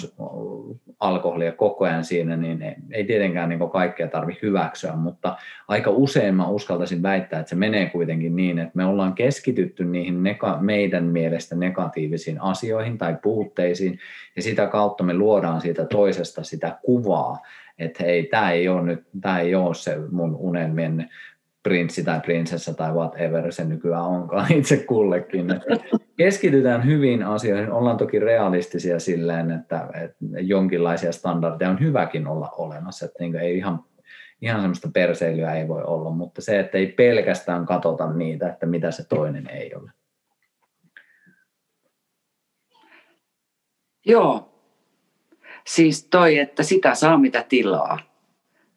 alkoholia koko ajan siinä, niin ei tietenkään niin kaikkea tarvitse hyväksyä, mutta aika usein mä uskaltaisin väittää, että se menee kuitenkin niin, että me ollaan keskitytty niihin nega- meidän mielestä negatiivisiin asioihin tai puutteisiin, ja sitä kautta me luodaan siitä toisesta sitä kuvaa, että hei, tämä ei ole nyt, tämä ei ole se mun unelmien prinssi tai prinsessa tai whatever se nykyään onkaan itse kullekin. Keskitytään hyviin asioihin, ollaan toki realistisia silleen, että, että jonkinlaisia standardeja on hyväkin olla olemassa, että niin ei ihan, ihan semmoista perseilyä ei voi olla, mutta se, että ei pelkästään katsota niitä, että mitä se toinen ei ole. Joo, siis toi, että sitä saa mitä tilaa.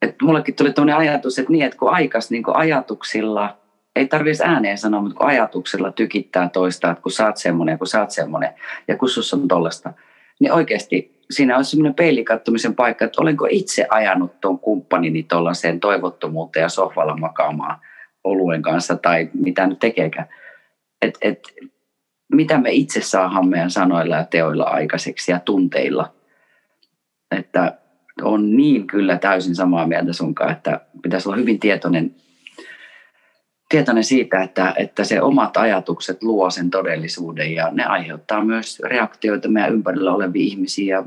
Että mullekin tuli tämmöinen ajatus, että, niin, että kun aikas niin kun ajatuksilla, ei tarvitse ääneen sanoa, mutta kun ajatuksella tykittää toista, että kun sä oot semmoinen, kun sä oot semmoinen ja kun sussa on tollaista, niin oikeasti siinä on semmoinen peilikattomisen paikka, että olenko itse ajanut tuon kumppanini tuollaiseen toivottomuuteen ja sohvalla makaamaan oluen kanssa tai mitä nyt tekeekään. Että et, mitä me itse saadaan meidän sanoilla ja teoilla aikaiseksi ja tunteilla, että on niin kyllä täysin samaa mieltä sunkaan, että pitäisi olla hyvin tietoinen, tietoinen siitä, että, että se omat ajatukset luo sen todellisuuden ja ne aiheuttaa myös reaktioita meidän ympärillä oleviin ihmisiin. Ja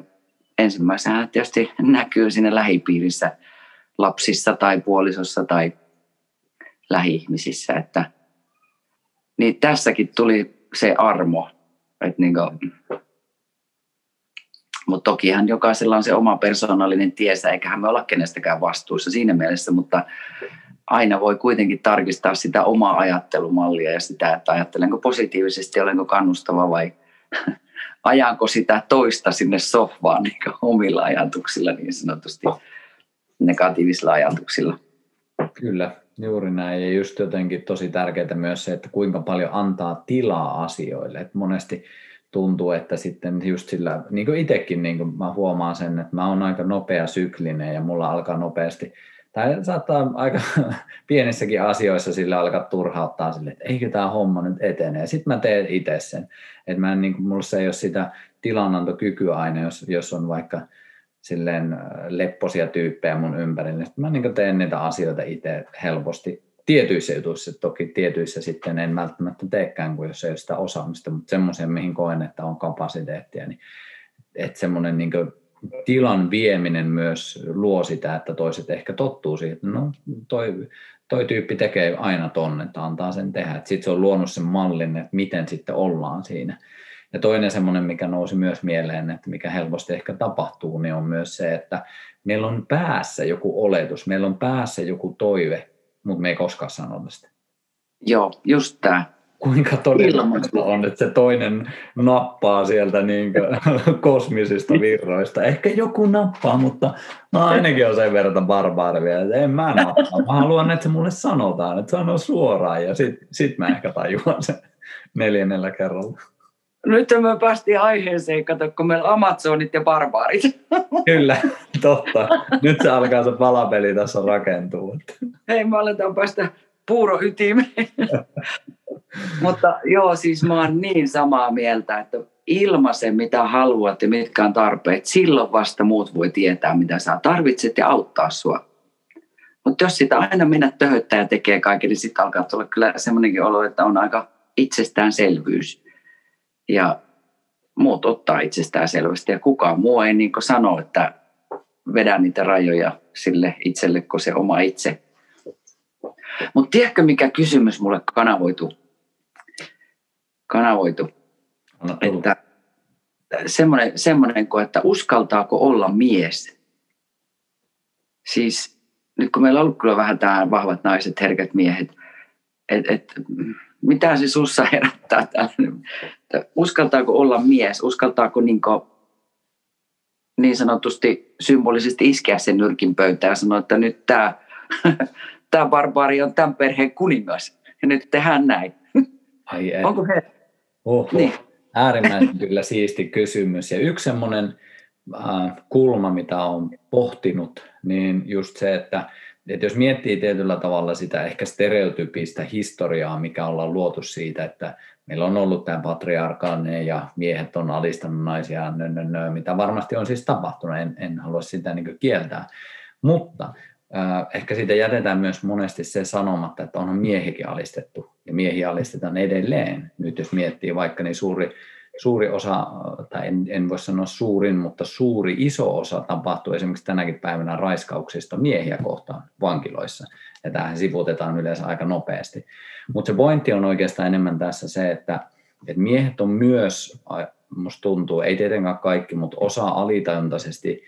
ensimmäisenä tietysti näkyy siinä lähipiirissä lapsissa tai puolisossa tai lähi-ihmisissä. Että, niin tässäkin tuli se armo, että niin kuin, Mutta tokihan jokaisella on se oma persoonallinen tiesä, eiköhän me olla kenestäkään vastuussa siinä mielessä, mutta aina voi kuitenkin tarkistaa sitä omaa ajattelumallia ja sitä, että ajattelenko positiivisesti, olenko kannustava vai ajanko sitä toista sinne sohvaan niin omilla ajatuksilla, niin sanotusti negatiivisilla ajatuksilla. Kyllä, juuri näin. Ja just jotenkin tosi tärkeää myös se, että kuinka paljon antaa tilaa asioille. Et monesti tuntuu, että sitten just sillä, niin kuin itsekin niin kuin mä huomaan sen, että mä oon aika nopea syklinen ja mulla alkaa nopeasti, tai saattaa aika pienissäkin asioissa sillä alkaa turhauttaa sille, että eikö tämä homma nyt etene. Ja sitten mä teen itse sen. Että mä en, niin kuin, mulla se ei ole sitä tilanantokykyä aina, jos, jos on vaikka silleen lepposia tyyppejä mun ympärille. Sitten mä niin kuin teen niitä asioita itse helposti. Tietyissä jutuissa, toki tietyissä sitten en välttämättä teekään, kuin jos ei ole sitä osaamista, mutta semmoisen, mihin koen, että on kapasiteettia, niin että semmoinen niin kuin tilan vieminen myös luo sitä, että toiset ehkä tottuu siihen, että no toi, toi tyyppi tekee aina ton, että antaa sen tehdä. Sitten se on luonut sen mallin, että miten sitten ollaan siinä. Ja toinen semmoinen, mikä nousi myös mieleen, että mikä helposti ehkä tapahtuu, niin on myös se, että meillä on päässä joku oletus, meillä on päässä joku toive, mutta me ei koskaan sanota sitä. Joo, just tämä. Kuinka todennäköistä on, että se toinen nappaa sieltä niin kosmisista virroista. Ehkä joku nappaa, mutta no ainakin on sen verran barbaarivia, että en mä nappaa. Mä haluan, että se mulle sanotaan, että sano suoraan ja sit, sit mä ehkä tajuan sen neljännellä kerralla. Nyt me päästiin aiheeseen, kato, kun meillä on Amazonit ja barbaarit. Kyllä, totta. Nyt se alkaa se palapeli tässä rakentua. Hei, me aletaan päästä puuroytimeen. Mutta joo, siis mä oon niin samaa mieltä, että ilmaisen mitä haluat ja mitkä on tarpeet, silloin vasta muut voi tietää, mitä sä tarvitset ja auttaa sua. Mutta jos sitä aina mennä töhöttää ja tekee kaiken, niin sitten alkaa tulla kyllä semmoinenkin olo, että on aika itsestäänselvyys. Ja muut ottaa itsestään selvästi ja kukaan muu ei niin kuin sano, että vedä niitä rajoja sille itselle, kun se oma itse. Mutta tiedätkö, mikä kysymys mulle kanavoitu? Kanavoitu. No, että semmoinen, semmoinen, että uskaltaako olla mies? Siis nyt kun meillä on ollut kyllä vähän tähän vahvat naiset, herkät miehet, että... Et, mitä se sussa herättää tällainen? Uskaltaako olla mies? Uskaltaako niin, kuin, niin sanotusti symbolisesti iskeä sen nyrkin pöytään ja sanoa, että nyt tämä, tämä barbaari on tämän perheen kuningas ja nyt tehdään näin. Ai ei. Onko he? Oho, niin. Äärimmäisen kyllä siisti kysymys. Ja yksi semmoinen äh, kulma, mitä on pohtinut, niin just se, että että jos miettii tietyllä tavalla sitä ehkä stereotypista historiaa, mikä ollaan luotu siitä, että meillä on ollut tämä patriarkaalinen ja miehet on alistanut naisia, nö, nö, nö, mitä varmasti on siis tapahtunut, en, en halua sitä niin kuin kieltää. Mutta äh, ehkä siitä jätetään myös monesti se sanomatta, että onhan miehikin alistettu ja miehiä alistetaan edelleen. Nyt jos miettii vaikka niin suuri, suuri osa, tai en, en voi sanoa suurin, mutta suuri iso osa tapahtuu esimerkiksi tänäkin päivänä raiskauksista miehiä kohtaan vankiloissa. Ja tämähän sivuutetaan yleensä aika nopeasti. Mutta se pointti on oikeastaan enemmän tässä se, että, että miehet on myös, musta tuntuu, ei tietenkään kaikki, mutta osa alitajuntaisesti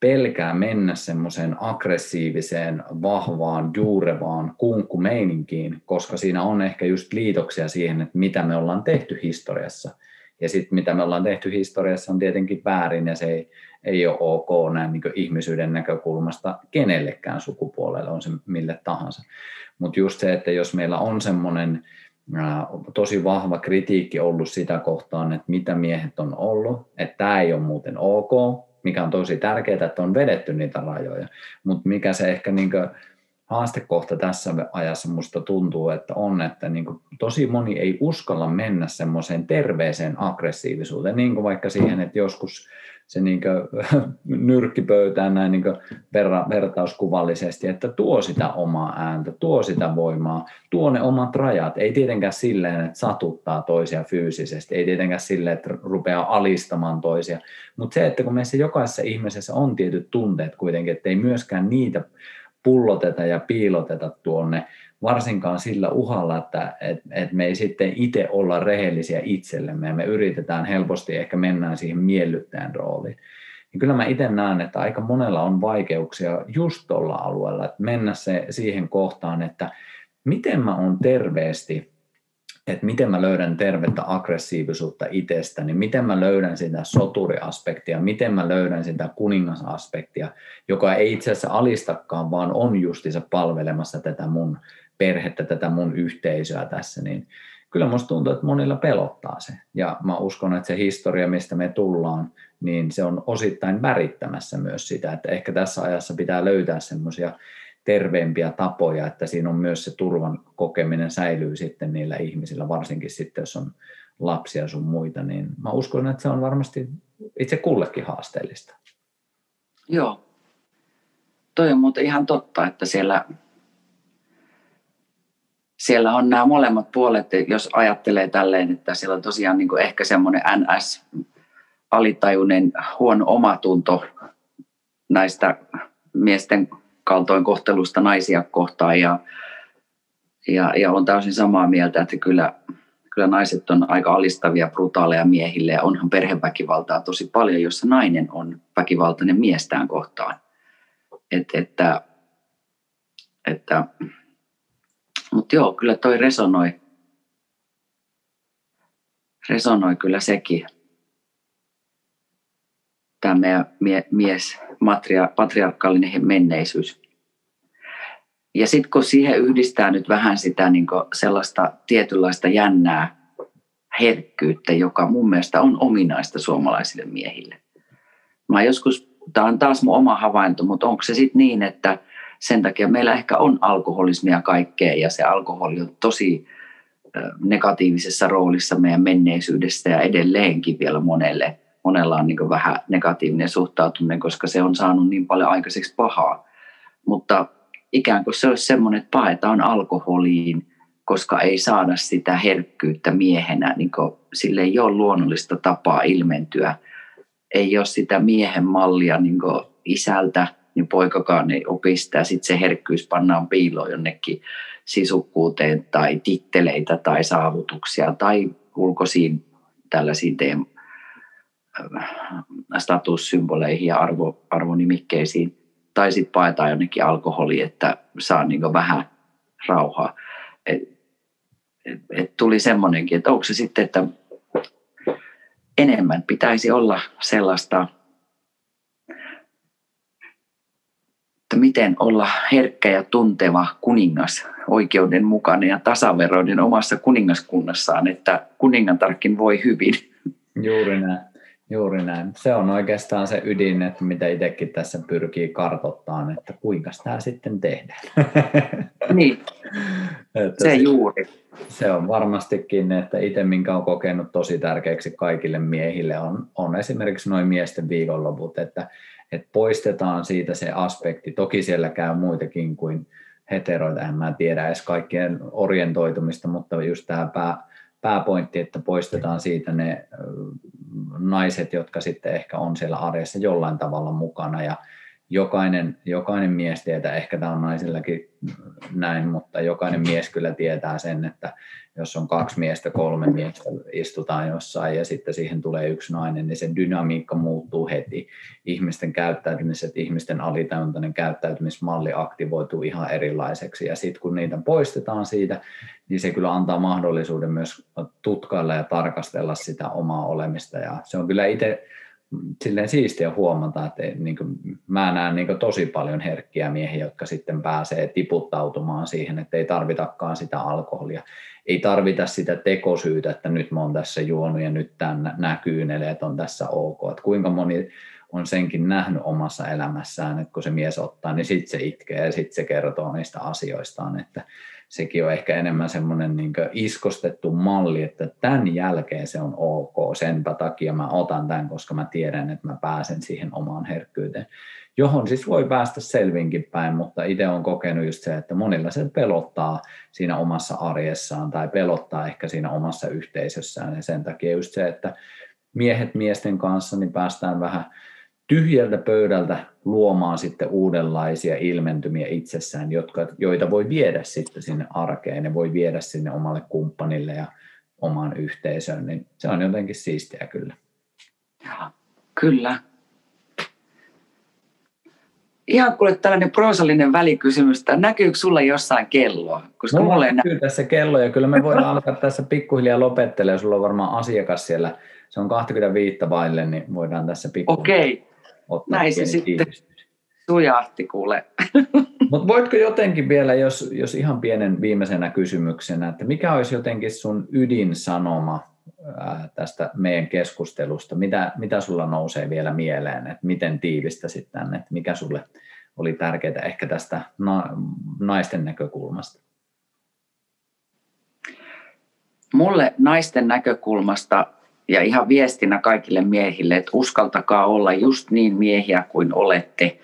pelkää mennä semmoiseen aggressiiviseen, vahvaan, juurevaan kunkkumeininkiin, koska siinä on ehkä just liitoksia siihen, että mitä me ollaan tehty historiassa. Ja sitten mitä me ollaan tehty historiassa on tietenkin väärin ja se ei, ei ole ok näin niin kuin ihmisyyden näkökulmasta kenellekään sukupuolelle, on se mille tahansa. Mutta just se, että jos meillä on semmoinen äh, tosi vahva kritiikki ollut sitä kohtaan, että mitä miehet on ollut, että tämä ei ole muuten ok, mikä on tosi tärkeää, että on vedetty niitä rajoja, mutta mikä se ehkä niin kuin haastekohta tässä ajassa musta tuntuu, että on, että niin kuin tosi moni ei uskalla mennä semmoiseen terveeseen aggressiivisuuteen, niin kuin vaikka siihen, että joskus se niin kuin nyrkkipöytään näin niin kuin vertauskuvallisesti, että tuo sitä omaa ääntä, tuo sitä voimaa, tuo ne omat rajat, ei tietenkään silleen, että satuttaa toisia fyysisesti, ei tietenkään silleen, että rupeaa alistamaan toisia, mutta se, että kun meissä jokaisessa ihmisessä on tietyt tunteet kuitenkin, että ei myöskään niitä pulloteta ja piiloteta tuonne, varsinkaan sillä uhalla, että et, et me ei sitten itse olla rehellisiä itsellemme ja me yritetään helposti ehkä mennään siihen miellyttäjän rooliin. niin kyllä mä itse näen, että aika monella on vaikeuksia just tuolla alueella, että mennä se siihen kohtaan, että miten mä oon terveesti, että miten mä löydän tervettä aggressiivisuutta itsestäni, miten mä löydän sitä soturiaspektia, miten mä löydän sitä kuningasaspektia, joka ei itse asiassa alistakaan, vaan on justiinsa palvelemassa tätä mun perhettä, tätä mun yhteisöä tässä, niin kyllä musta tuntuu, että monilla pelottaa se. Ja mä uskon, että se historia, mistä me tullaan, niin se on osittain värittämässä myös sitä, että ehkä tässä ajassa pitää löytää semmoisia terveempiä tapoja, että siinä on myös se turvan kokeminen säilyy sitten niillä ihmisillä, varsinkin sitten, jos on lapsia sun muita, niin mä uskon, että se on varmasti itse kullekin haasteellista. Joo, toi on muuten ihan totta, että siellä, siellä on nämä molemmat puolet, jos ajattelee tälleen, että siellä on tosiaan niin kuin ehkä semmoinen N S-alitajuinen huono omatunto näistä miesten kaltoinkohtelusta naisia kohtaan ja, ja, ja on täysin samaa mieltä, että kyllä, kyllä naiset on aika alistavia, brutaaleja miehille ja onhan perheväkivaltaa tosi paljon, jossa nainen on väkivaltainen miestään kohtaan. Et, että, että, mutta joo, kyllä toi resonoi, resonoi kyllä sekin. Tämä meidän mie- mies, matria- patriarkaalinen menneisyys. Ja sitten kun siihen yhdistää nyt vähän sitä niin kuin sellaista tietynlaista jännää herkkyyttä, joka mun mielestä on ominaista suomalaisille miehille. Mä joskus, tämä on taas mun oma havainto, mutta onko se sitten niin, että sen takia meillä ehkä on alkoholismia kaikkea ja se alkoholi on tosi negatiivisessa roolissa meidän menneisyydessä ja edelleenkin vielä monelle. Monella on niin vähän negatiivinen suhtautuminen, koska se on saanut niin paljon aikaiseksi pahaa. Mutta ikään kuin se olisi semmoinen, että paetaan alkoholiin, koska ei saada sitä herkkyyttä miehenä. Niin sille ei ole luonnollista tapaa ilmentyä. Ei ole sitä miehen mallia niin isältä, niin poikakaan ei opista. Sitten se herkkyys pannaan piiloon jonnekin sisukkuuteen tai titteleitä tai saavutuksia tai ulkoisiin tällaisiin teemoihin. Statussymboleihin ja arvo, arvonimikkeisiin, tai sitten paetaan jonnekin alkoholiin, että saa niinku vähän rauhaa. Et, et, et tuli semmoinenkin, että onko se sitten, että enemmän pitäisi olla sellaista, että miten olla herkkä ja tunteva kuningas, oikeudenmukainen ja tasaveroinen omassa kuningaskunnassaan, että kuningatarkin voi hyvin. Juuri näin. Juuri näin. Se on oikeastaan se ydin, että mitä itsekin tässä pyrkii kartoittamaan, että kuinka tämä sitten tehdään. Niin, se juuri. Se on varmastikin, että itse minkä olen kokenut tosi tärkeäksi kaikille miehille, on, on esimerkiksi nuo miesten viikonloput, että, että poistetaan siitä se aspekti. Toki siellä käy muitakin kuin heteroita, en mä tiedä edes kaikkien orientoitumista, mutta just tämä pää, pääpointti, että poistetaan siitä ne naiset, jotka sitten ehkä on siellä arjessa jollain tavalla mukana ja jokainen, jokainen mies tietää, ehkä tämä on naisillakin näin, mutta jokainen mies kyllä tietää sen, että jos on kaksi miestä, kolme miestä istutaan jossain ja sitten siihen tulee yksi nainen, niin se dynamiikka muuttuu heti. Ihmisten käyttäytymiset, ihmisten alitajuntainen käyttäytymismalli aktivoituu ihan erilaiseksi ja sitten kun niitä poistetaan siitä, niin se kyllä antaa mahdollisuuden myös tutkailla ja tarkastella sitä omaa olemista ja se on kyllä itse silleen siistiä huomata, että niin kuin, mä näen niin kuin tosi paljon herkkiä miehiä, jotka sitten pääsee tiputtautumaan siihen, että ei tarvitakaan sitä alkoholia. Ei tarvita sitä tekosyytä, että nyt mä oon tässä juonut ja nyt nämä kyyneleet on tässä ok. Että kuinka moni on senkin nähnyt omassa elämässään, että kun se mies ottaa, niin sitten se itkee ja sitten se kertoo niistä asioistaan. Että sekin on ehkä enemmän semmoinen niin kuin iskostettu malli, että tämän jälkeen se on ok. Senpä takia mä otan tämän, koska mä tiedän, että mä pääsen siihen omaan herkkyyteen, johon siis voi päästä selvinkin päin, mutta itse olen kokenut just se, että monilla se pelottaa siinä omassa arjessaan tai pelottaa ehkä siinä omassa yhteisössään. Ja sen takia just se, että miehet miesten kanssa niin päästään vähän tyhjältä pöydältä luomaan sitten uudenlaisia ilmentymiä itsessään, jotka, joita voi viedä sitten sinne arkeen ja voi viedä sinne omalle kumppanille ja omaan yhteisöön, niin se on jotenkin siistiä kyllä. Kyllä. ihan kuule tällainen proosallinen välikysymys, että näkyykö sulla jossain kelloa? Koska no, mulla ei näkyy nä- tässä kelloa ja kyllä me voidaan alkaa tässä pikkuhiljaa lopettelemaan. Sulla on varmaan asiakas siellä, se on kaksikymmentäviisi vaille, niin voidaan tässä pikkuhiljaa okay. ottaa näin se sitten tiivistys. Sujahti kuule. Mutta voitko jotenkin vielä, jos, jos ihan pienen viimeisenä kysymyksenä, että mikä olisi jotenkin sun ydinsanoma äh, tästä meidän keskustelusta? Mitä, mitä sulla nousee vielä mieleen, että miten tiivistäsit tänne, että mikä sulle oli tärkeää ehkä tästä na- naisten näkökulmasta? Mulle naisten näkökulmasta ja ihan viestinä kaikille miehille, että uskaltakaa olla just niin miehiä kuin olette.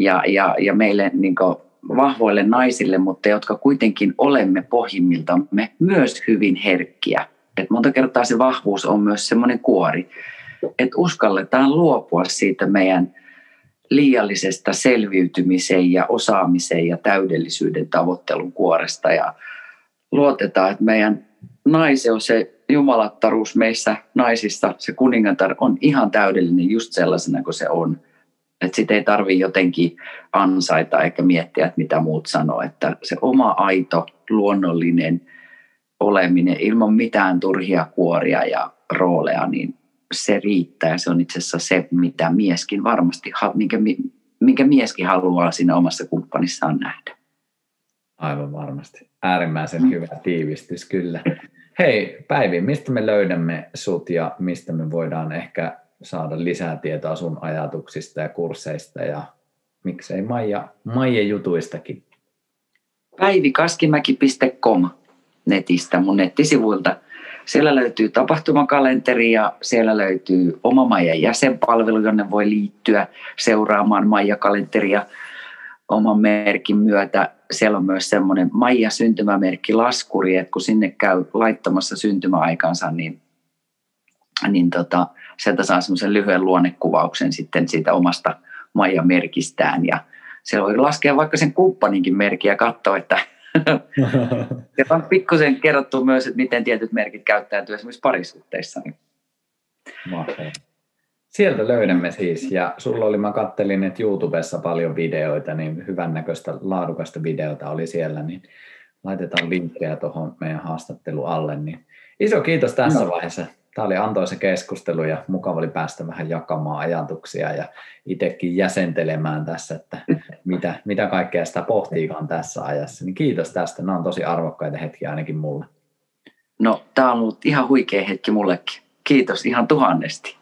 Ja, ja, ja meille niin kuin vahvoille naisille, mutta jotka kuitenkin olemme pohjimmiltamme myös hyvin herkkiä. Et monta kertaa se vahvuus on myös semmoinen kuori, että uskalletaan luopua siitä meidän liiallisesta selviytymisen ja osaamisen ja täydellisyyden tavoittelun kuoresta. Ja luotetaan, että meidän naiseus, se jumalattaruus meissä naisissa, se kuningatar on ihan täydellinen just sellaisena kuin se on. Että sitä ei tarvitse jotenkin ansaita eikä miettiä, että mitä muut sanoo. Että se oma aito, luonnollinen oleminen ilman mitään turhia kuoria ja rooleja, niin se riittää. Se on itse asiassa se, mitä mieskin varmasti, minkä, minkä mieskin haluaa siinä omassa kumppanissaan nähdä. Aivan varmasti. Äärimmäisen hyvä tiivistys, kyllä. Hei Päivi, mistä me löydämme sut ja mistä me voidaan ehkä saada lisää tietoa sun ajatuksista ja kursseista ja miksei Maija, Maija jutuistakin. päivi kaskimäki piste com netistä, mun nettisivuilta. Siellä löytyy tapahtumakalenteri ja siellä löytyy oma Maijan jäsenpalvelu, jonne voi liittyä seuraamaan Maija-kalenteria oman merkin myötä. Siellä on myös semmoinen Maija syntymämerkki laskuri, että kun sinne käy laittamassa syntymäaikansa, niin niin tota, sieltä saa semmoisen lyhyen luonnekuvauksen sitten siitä omasta Maija-merkistään. Ja siellä voi laskea vaikka sen kumppaninkin merkin ja katsoa, että ja on pikkusen kerrottu myös, että miten tietyt merkit käyttäytyy esimerkiksi parisuhteissa. Mahtavaa. Sieltä löydämme siis. Ja sulla oli, mä kattelin, että YouTubessa paljon videoita, niin hyvännäköistä, laadukasta videota oli siellä, niin laitetaan linkkejä tuohon meidän haastattelu alle. Niin iso kiitos tässä no. vaiheessa. Tämä oli antoisa keskustelu ja mukava oli päästä vähän jakamaan ajatuksia ja itsekin jäsentelemään tässä, että mitä, mitä kaikkea sitä pohtiikaan tässä ajassa. Niin kiitos tästä. Nämä on tosi arvokkaita hetkiä ainakin mulle. No, tämä on ollut ihan huikea hetki mullekin. Kiitos ihan tuhannesti.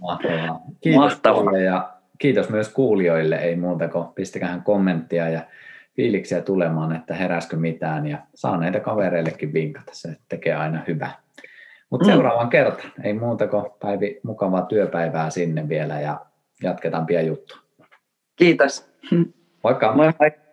Mahtavaa. Kiitos Mahtavaa. Ja kiitos myös kuulijoille. Ei muuta kuin pistäkään kommenttia ja fiiliksiä tulemaan, että heräskö mitään. Ja saa näitä kavereillekin vinkata. Se tekee aina hyvää. Mutta seuraavaan mm. kertaan. Ei muuta kuin Päivi, mukavaa työpäivää sinne vielä ja jatketaan pian juttua. Kiitos. Moikka. Moi.